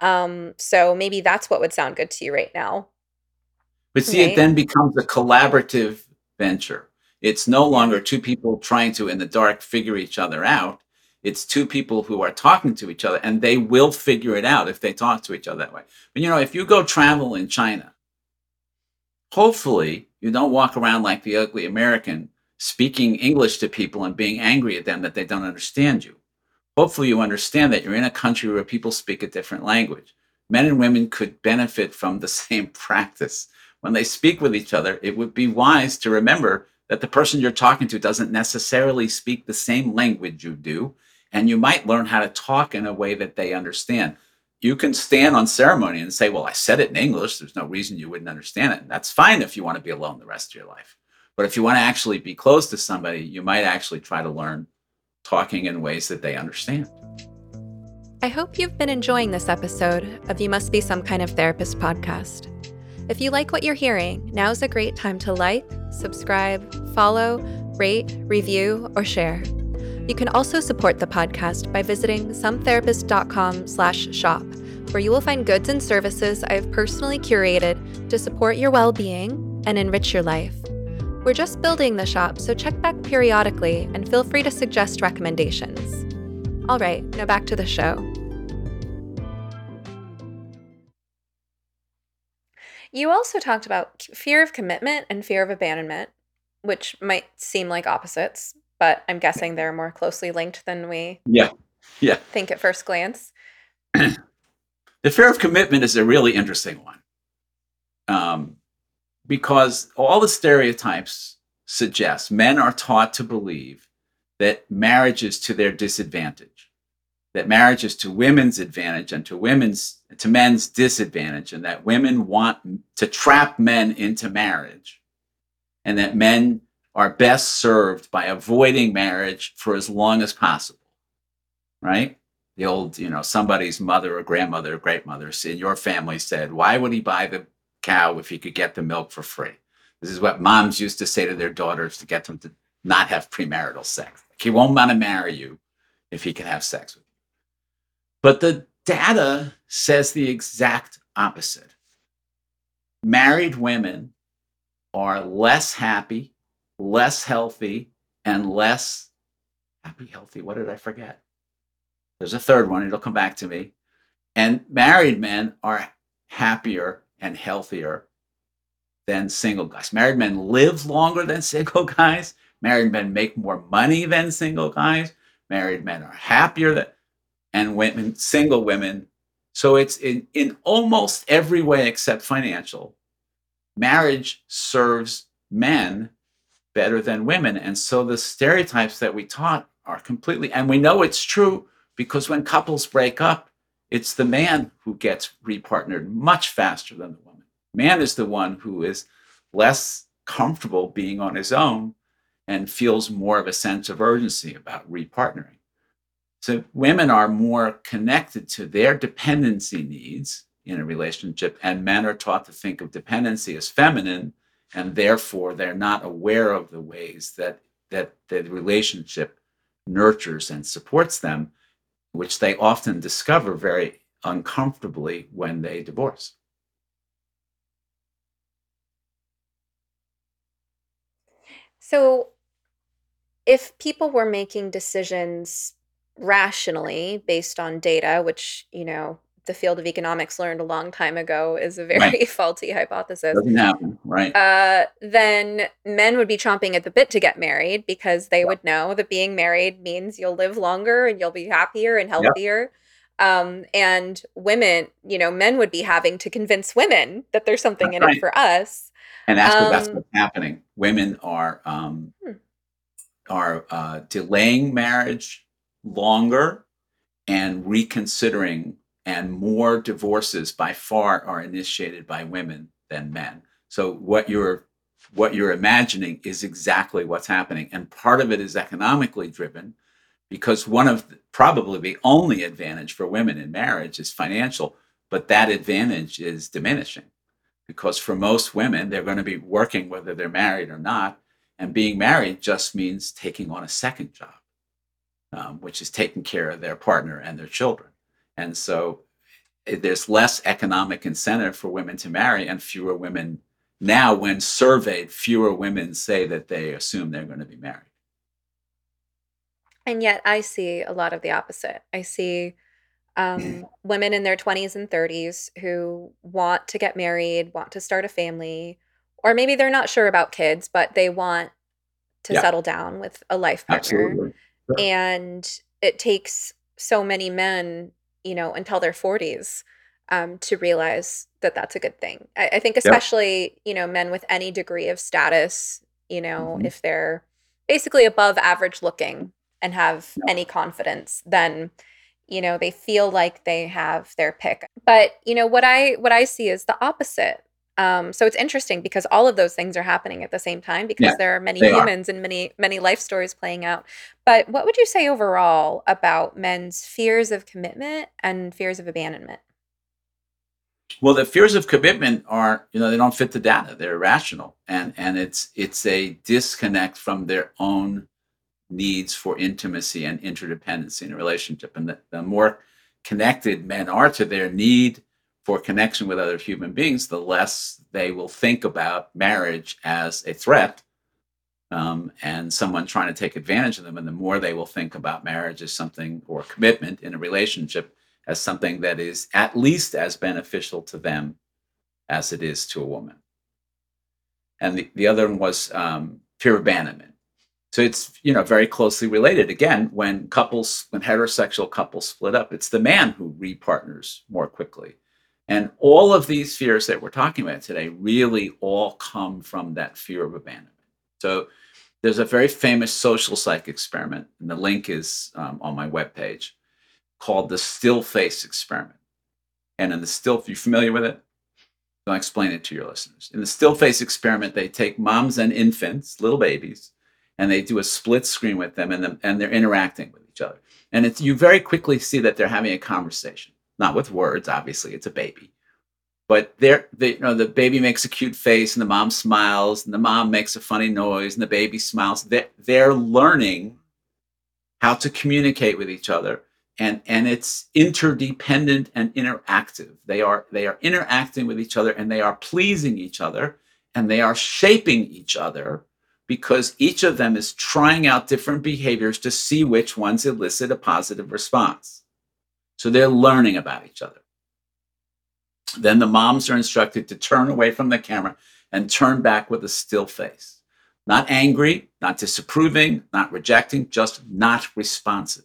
So maybe that's what would sound good to you right now. But see, it then becomes a collaborative venture. It's no longer two people trying to, in the dark, figure each other out. It's two people who are talking to each other, and they will figure it out if they talk to each other that way. But, you know, if you go travel in China, hopefully you don't walk around like the ugly American speaking English to people and being angry at them that they don't understand you. Hopefully you understand that you're in a country where people speak a different language. Men and women could benefit from the same practice. When they speak with each other, it would be wise to remember that the person you're talking to doesn't necessarily speak the same language you do, and you might learn how to talk in a way that they understand. You can stand on ceremony and say, well, I said it in English. There's no reason you wouldn't understand it. And that's fine if you want to be alone the rest of your life. But if you want to actually be close to somebody, you might actually try to learn talking in ways that they understand. I hope you've been enjoying this episode of You Must Be Some Kind of Therapist podcast. If you like what you're hearing, now's a great time to like, subscribe, follow, rate, review, or share. You can also support the podcast by visiting sometherapist.com/shop, where you will find goods and services I have personally curated to support your well-being and enrich your life. We're just building the shop, so check back periodically and feel free to suggest recommendations. All right, now back to the show. You also talked about fear of commitment and fear of abandonment, which might seem like opposites, but I'm guessing they're more closely linked than we think at first glance. The fear of commitment is a really interesting one, because all the stereotypes suggest men are taught to believe that marriage is to their disadvantage, that marriage is to women's advantage and to men's disadvantage, and that women want to trap men into marriage, and that men are best served by avoiding marriage for as long as possible, right? The old, you know, somebody's mother or grandmother or great-mother in your family said, why would he buy the cow if he could get the milk for free? This is what moms used to say to their daughters to get them to not have premarital sex. Like, he won't want to marry you if he can have sex with you. But the data says the exact opposite. Married women are less happy, less healthy, and less happy, healthy. What did I forget? There's a third one. It'll come back to me. And married men are happier and healthier than single guys. Married men live longer than single guys. Married men make more money than single guys. Married men are happier than women, single women. So it's in almost every way except financial, marriage serves men better than women. And so the stereotypes that we taught are completely, and we know it's true because when couples break up, it's the man who gets repartnered much faster than the woman. Man is the one who is less comfortable being on his own and feels more of a sense of urgency about repartnering. So women are more connected to their dependency needs in a relationship, and men are taught to think of dependency as feminine, and therefore they're not aware of the ways that the relationship nurtures and supports them, which they often discover very uncomfortably when they divorce. So if people were making decisions rationally based on data, which, you know, the field of economics learned a long time ago is a very faulty hypothesis. Doesn't happen, right? Then men would be chomping at the bit to get married because they would know that being married means you'll live longer and you'll be happier and healthier. And women, you know, men would be having to convince women that there's something in it for us. And that's what's happening. Women are delaying marriage longer and reconsidering, and more divorces by far are initiated by women than men. So what you're imagining is exactly what's happening. And part of it is economically driven, because one of probably the only advantage for women in marriage is financial, but that advantage is diminishing, because for most women, they're going to be working whether they're married or not. And being married just means taking on a second job, which is taking care of their partner and their children. And so there's less economic incentive for women to marry, and fewer women now, when surveyed, fewer women say that they assume they're going to be married. And yet I see a lot of the opposite. I see women in their 20s and 30s who want to get married, want to start a family, or maybe they're not sure about kids, but they want to settle down with a life partner. Absolutely. Sure. And it takes so many men, you know, until their 40s to realize that that's a good thing. I think especially, you know, men with any degree of status, you know, if they're basically above average looking and have any confidence, then, you know, they feel like they have their pick. But, you know, what I see is the opposite. So it's interesting because all of those things are happening at the same time, because there are many humans and many life stories playing out. But what would you say overall about men's fears of commitment and fears of abandonment? Well, the fears of commitment are, you know, they don't fit the data. They're irrational. And it's a disconnect from their own needs for intimacy and interdependency in a relationship. And the more connected men are to their need for connection with other human beings, the less they will think about marriage as a threat and someone trying to take advantage of them. And the more they will think about marriage as something, or commitment in a relationship, as something that is at least as beneficial to them as it is to a woman. And the other one was fear of abandonment. So it's, you know, very closely related. Again, when heterosexual couples split up, it's the man who repartners more quickly. And all of these fears that we're talking about today really all come from that fear of abandonment. So there's a very famous social psych experiment, and the link is on my webpage, called the still face experiment. And in the still, you familiar with it? I'll explain it to your listeners. In the still face experiment, they take moms and infants, little babies, and they do a split screen with them, and they're interacting with each other. And you very quickly see that they're having a conversation. Not with words, obviously, it's a baby. But you know, the baby makes a cute face, and the mom smiles, and the mom makes a funny noise, and the baby smiles. They're learning how to communicate with each other, and it's interdependent and interactive. They are interacting with each other, and they are pleasing each other, and they are shaping each other, because each of them is trying out different behaviors to see which ones elicit a positive response. So they're learning about each other. Then the moms are instructed to turn away from the camera and turn back with a still face. Not angry, not disapproving, not rejecting, just not responsive.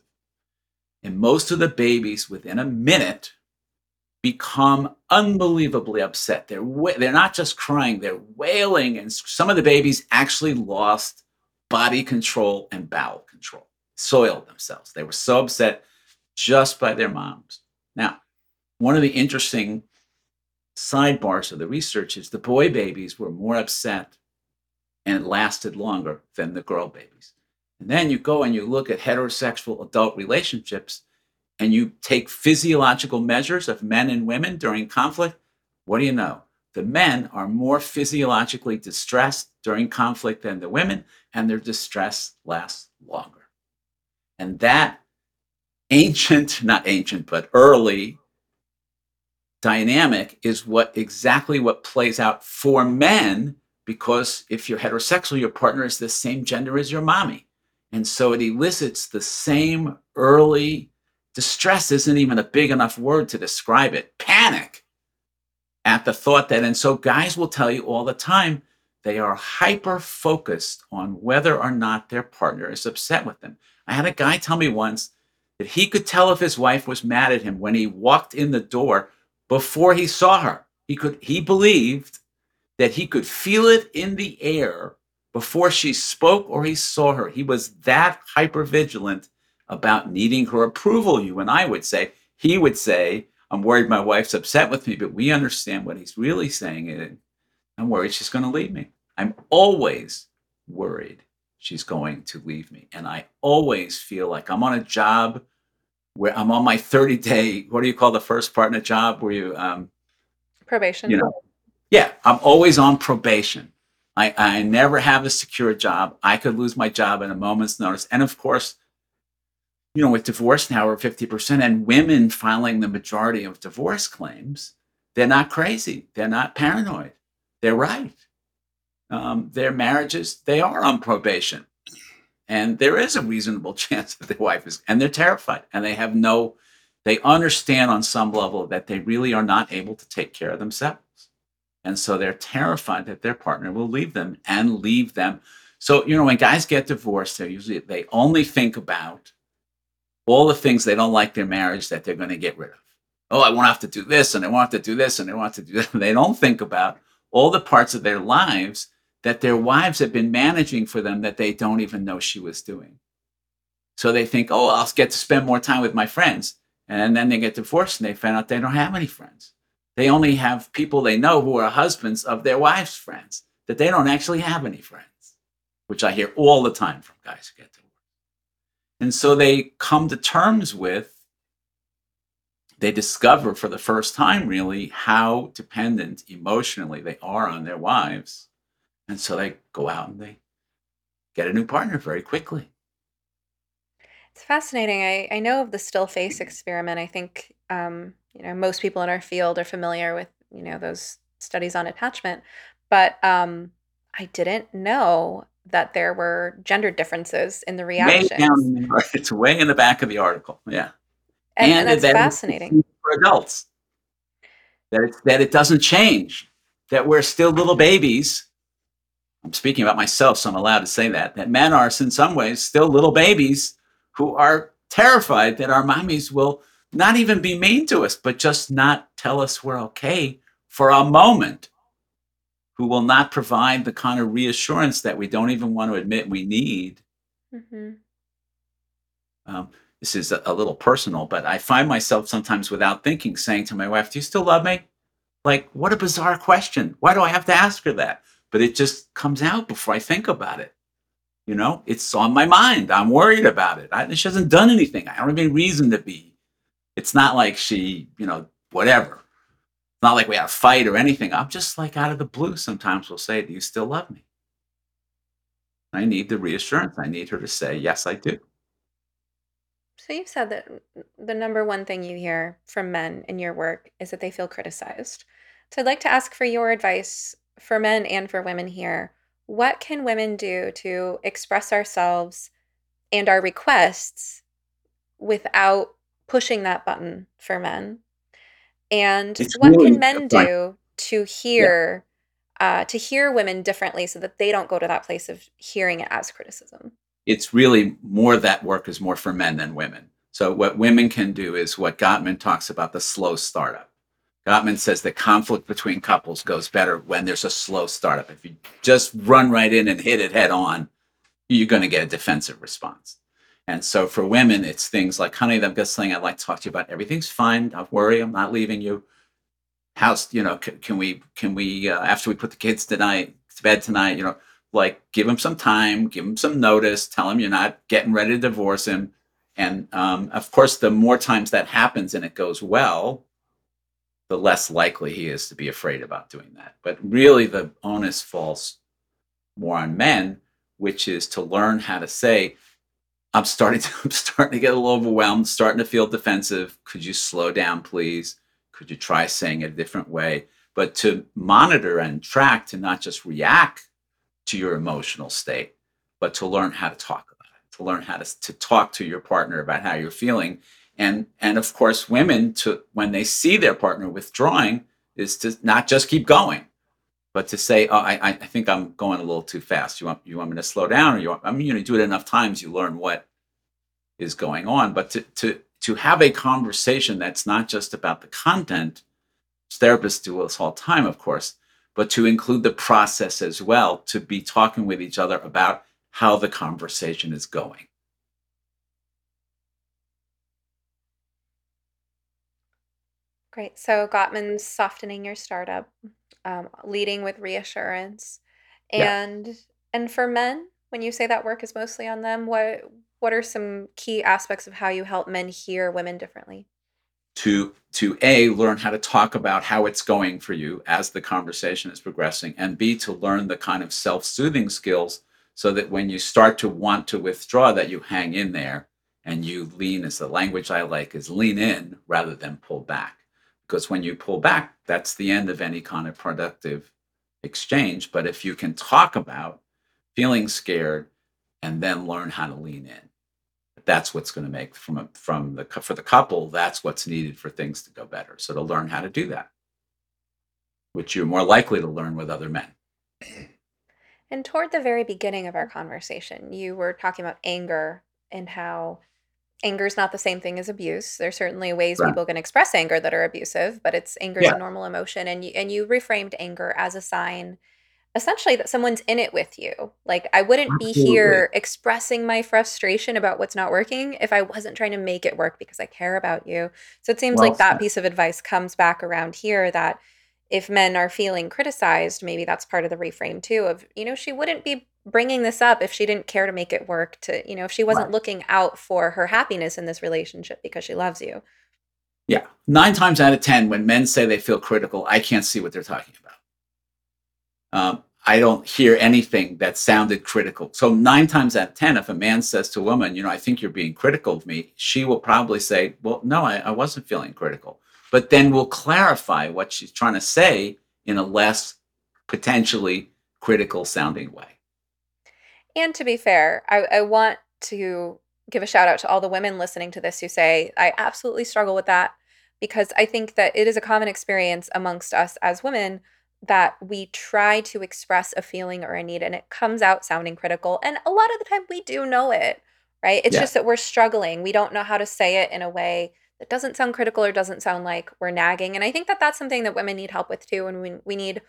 And most of the babies within a minute become unbelievably upset. They're not just crying, they're wailing. And some of the babies actually lost body control and bowel control, soiled themselves. They were so upset just by their moms. Now, one of the interesting sidebars of the research is the boy babies were more upset and lasted longer than the girl babies. And then you go and you look at heterosexual adult relationships and you take physiological measures of men and women during conflict. What do you know? The men are more physiologically distressed during conflict than the women, and their distress lasts longer. And that early dynamic is exactly what plays out for men, because if you're heterosexual, your partner is the same gender as your mommy. And so it elicits the same early distress, isn't even a big enough word to describe it, panic at the thought that, and so guys will tell you all the time, they are hyper-focused on whether or not their partner is upset with them. I had a guy tell me once that he could tell if his wife was mad at him when he walked in the door before he saw her. He believed that he could feel it in the air before she spoke or he saw her. He was that hypervigilant about needing her approval, you and I would say. He would say, I'm worried my wife's upset with me, but we understand what he's really saying is, I'm worried she's going to leave me. I'm always worried she's going to leave me. And I always feel like I'm on a job where I'm on my 30-day, what do you call the first part in a job where you... probation. You know, yeah, I'm always on probation. I never have a secure job. I could lose my job at a moment's notice. And of course, you know, with divorce now we're 50% and women filing the majority of divorce claims, they're not crazy. They're not paranoid. They're right. Their marriages, they are on probation. And there is a reasonable chance that their wife is, and they're terrified. And they have they understand on some level that they really are not able to take care of themselves. And so they're terrified that their partner will leave them and leave them. So, you know, when guys get divorced, they only think about all the things they don't like their marriage that they're going to get rid of. Oh, I won't have to do this, and I won't have to do this, and I won't have to do that. They don't think about all the parts of their lives that their wives have been managing for them that they don't even know she was doing. So they think, oh, I'll get to spend more time with my friends. And then they get divorced and they find out they don't have any friends. They only have people they know who are husbands of their wives' friends, that they don't actually have any friends, which I hear all the time from guys who get divorced. And so they come to terms with, they discover for the first time really how dependent emotionally they are on their wives. And so they go out and they get a new partner very quickly. It's fascinating. I know of the still face experiment. I think, you know, most people in our field are familiar with, you know, those studies on attachment, but I didn't know that there were gender differences in the reactions. It's way in the back of the article. Yeah. And that's fascinating for adults, that it doesn't change, that we're still little babies. I'm speaking about myself, so I'm allowed to say that men are, in some ways, still little babies who are terrified that our mommies will not even be mean to us, but just not tell us we're okay for a moment, who will not provide the kind of reassurance that we don't even want to admit we need. Mm-hmm. This is a little personal, but I find myself sometimes without thinking saying to my wife, do you still love me? Like, what a bizarre question. Why do I have to ask her that? But it just comes out before I think about it. You know, it's on my mind. I'm worried about it. She hasn't done anything. I don't have any reason to be. It's not like she, you know, whatever. It's not like we had a fight or anything. I'm just like out of the blue. Sometimes we'll say, do you still love me? I need the reassurance. I need her to say, yes, I do. So you've said that the number one thing you hear from men in your work is that they feel criticized. So I'd like to ask for your advice for men and for women here. What can women do to express ourselves and our requests without pushing that button for men? And what can men do to hear women differently so that they don't go to that place of hearing it as criticism? It's really more that work is more for men than women. So what women can do is what Gottman talks about, the slow startup. Gottman says that conflict between couples goes better when there's a slow startup. If you just run right in and hit it head on, you're going to get a defensive response. And so for women, it's things like, honey, I've got something I'd like to talk to you about. Everything's fine. Don't worry. I'm not leaving you. Can we after we put the kids to bed tonight, you know, like give him some time, give him some notice, tell him you're not getting ready to divorce him. And of course, the more times that happens and it goes well, the less likely he is to be afraid about doing that. But really the onus falls more on men, which is to learn how to say, I'm starting to get a little overwhelmed, starting to feel defensive. Could you slow down, please? Could you try saying it a different way? But to monitor and track, to not just react to your emotional state, but to learn how to talk about it, to learn how to talk to your partner about how you're feeling. And of course, women, to when they see their partner withdrawing, is to not just keep going, but to say, "Oh, I think I'm going a little too fast. You want me to slow down, or you do it enough times, you learn what is going on." But to have a conversation that's not just about the content, therapists do this all the time, of course, but to include the process as well, to be talking with each other about how the conversation is going. Great. So Gottman's softening your startup, leading with reassurance, and yeah. And for men, when you say that work is mostly on them, what are some key aspects of how you help men hear women differently? To learn how to talk about how it's going for you as the conversation is progressing, and B, to learn the kind of self-soothing skills so that when you start to want to withdraw, that you hang in there and you lean, is the language I like, is lean in rather than pull back. Because when you pull back, that's the end of any kind of productive exchange. But if you can talk about feeling scared and then learn how to lean in, that's what's going to make for the couple, that's what's needed for things to go better. So to learn how to do that, which you're more likely to learn with other men. And toward the very beginning of our conversation, you were talking about anger and how anger is not the same thing as abuse. There's certainly ways right. People can express anger that are abusive, but anger is a normal emotion. And you reframed anger as a sign, essentially, that someone's in it with you. Like, I wouldn't Absolutely. Be here expressing my frustration about what's not working if I wasn't trying to make it work because I care about you. So it seems like that piece of advice comes back around here, that if men are feeling criticized, maybe that's part of the reframe too of, she wouldn't be bringing this up if she didn't care to make it work, if she wasn't looking out for her happiness in this relationship because she loves you. Yeah. 9 times out of 10, when men say they feel critical, I can't see what they're talking about. I don't hear anything that sounded critical. So 9 times out of 10, if a man says to a woman, I think you're being critical of me, she will probably say, well, no, I wasn't feeling critical. But then we'll clarify what she's trying to say in a less potentially critical sounding way. And to be fair, I want to give a shout out to all the women listening to this who say, I absolutely struggle with that, because I think that it is a common experience amongst us as women that we try to express a feeling or a need and it comes out sounding critical. And a lot of the time we do know it, right? It's just that we're struggling. We don't know how to say it in a way that doesn't sound critical or doesn't sound like we're nagging. And I think that that's something that women need help with too. And we need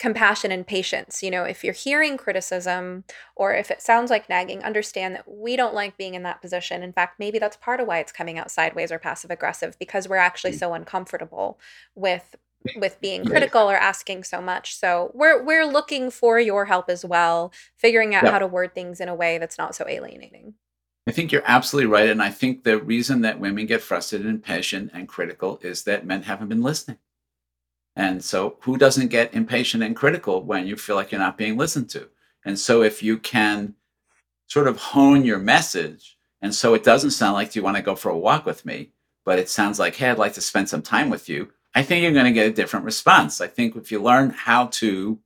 compassion and patience. If you're hearing criticism or if it sounds like nagging, understand that we don't like being in that position. In fact, maybe that's part of why it's coming out sideways or passive aggressive, because we're actually so uncomfortable with being critical or asking so much. So we're looking for your help as well, figuring out how to word things in a way that's not so alienating. I think you're absolutely right. And I think the reason that women get frustrated and impatient and critical is that men haven't been listening. And so who doesn't get impatient and critical when you feel like you're not being listened to? And so if you can sort of hone your message, and so it doesn't sound like, do you want to go for a walk with me? But it sounds like, hey, I'd like to spend some time with you. I think you're going to get a different response. I think if you learn how to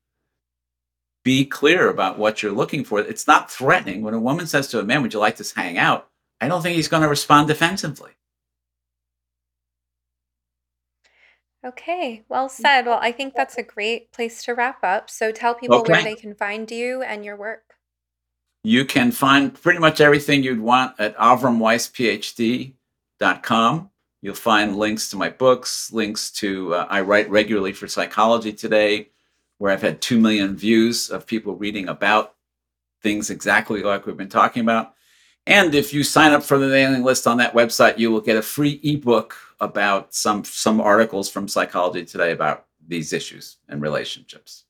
be clear about what you're looking for, it's not threatening. When a woman says to a man, would you like to hang out? I don't think he's going to respond defensively. Okay, well said. Well, I think that's a great place to wrap up. So tell people where they can find you and your work. You can find pretty much everything you'd want at AvrumWeissPhD.com. You'll find links to my books, links to, I write regularly for Psychology Today, where I've had 2 million views of people reading about things exactly like we've been talking about. And if you sign up for the mailing list on that website, you will get a free ebook about some articles from Psychology Today about these issues and relationships.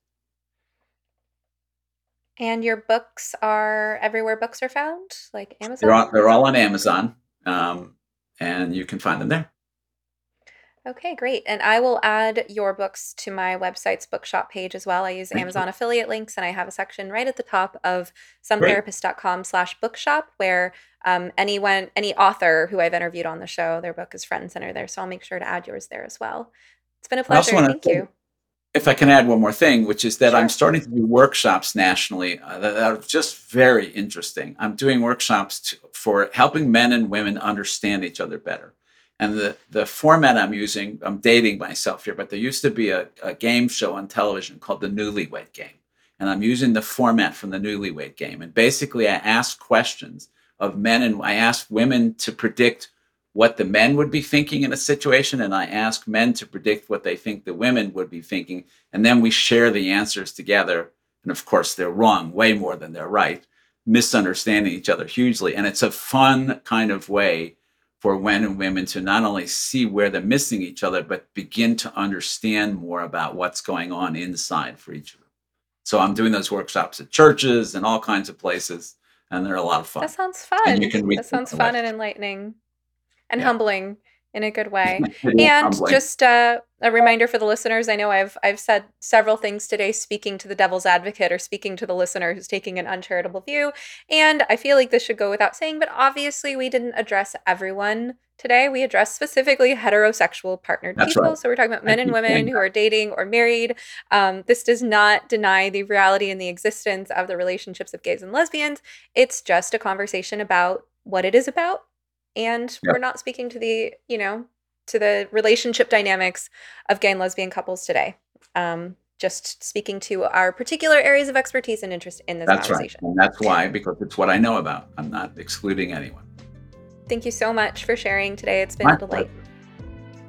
And your books are everywhere books are found, like Amazon? They're all on Amazon, and you can find them there. Okay, great. And I will add your books to my website's bookshop page as well. I use Amazon affiliate links, and I have a section right at the top of sometherapist.com/bookshop where any author who I've interviewed on the show, their book is front and center there. So I'll make sure to add yours there as well. It's been a pleasure. Thank you. If I can add one more thing, which is that I'm starting to do workshops nationally that are just very interesting. I'm doing workshops for helping men and women understand each other better. And the format I'm using, I'm dating myself here, but there used to be a game show on television called The Newlywed Game. And I'm using the format from The Newlywed Game. And basically I ask questions of men, and I ask women to predict what the men would be thinking in a situation, and I ask men to predict what they think the women would be thinking, and then we share the answers together. And of course, they're wrong way more than they're right, misunderstanding each other hugely. And it's a fun kind of way for men and women to not only see where they're missing each other, but begin to understand more about what's going on inside for each of them. So I'm doing those workshops at churches and all kinds of places, and they're a lot of fun. That sounds fun. And you can read that sounds fun and enlightening. And humbling in a good way. And just a reminder for the listeners, I know I've said several things today, speaking to the devil's advocate or speaking to the listener who's taking an uncharitable view. And I feel like this should go without saying, but obviously we didn't address everyone today. We addressed specifically heterosexual partnered people. Right. So we're talking about men and women who are dating or married. This does not deny the reality and the existence of the relationships of gays and lesbians. It's just a conversation about what it is about. And we're not speaking to the, to the relationship dynamics of gay and lesbian couples today. Just speaking to our particular areas of expertise and interest in this conversation. Right. And that's why, because it's what I know about. I'm not excluding anyone. Thank you so much for sharing today. It's been a delight.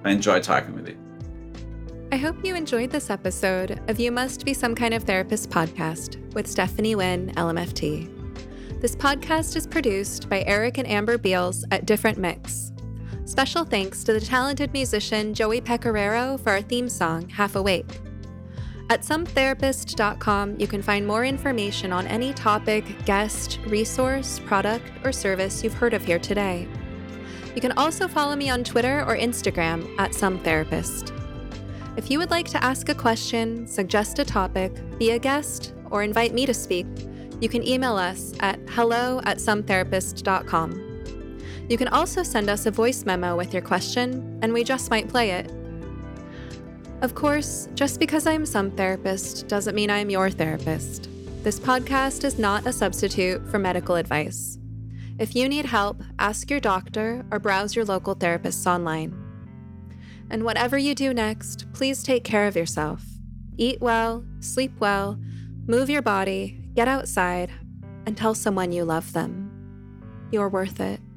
I enjoyed talking with you. I hope you enjoyed this episode of You Must Be Some Kind of Therapist podcast with Stephanie Winn, LMFT. This podcast is produced by Eric and Amber Beals at Different Mix. Special thanks to the talented musician Joey Pecoraro for our theme song, Half Awake. At sometherapist.com, you can find more information on any topic, guest, resource, product, or service you've heard of here today. You can also follow me on Twitter or Instagram at sometherapist. If you would like to ask a question, suggest a topic, be a guest, or invite me to speak, you can email us at hello@sometherapist.com. You can also send us a voice memo with your question, and we just might play it. Of course, just because I'm some therapist doesn't mean I'm your therapist. This podcast is not a substitute for medical advice. If you need help, ask your doctor or browse your local therapists online. And whatever you do next, please take care of yourself. Eat well, sleep well, move your body, get outside, and tell someone you love them. You're worth it.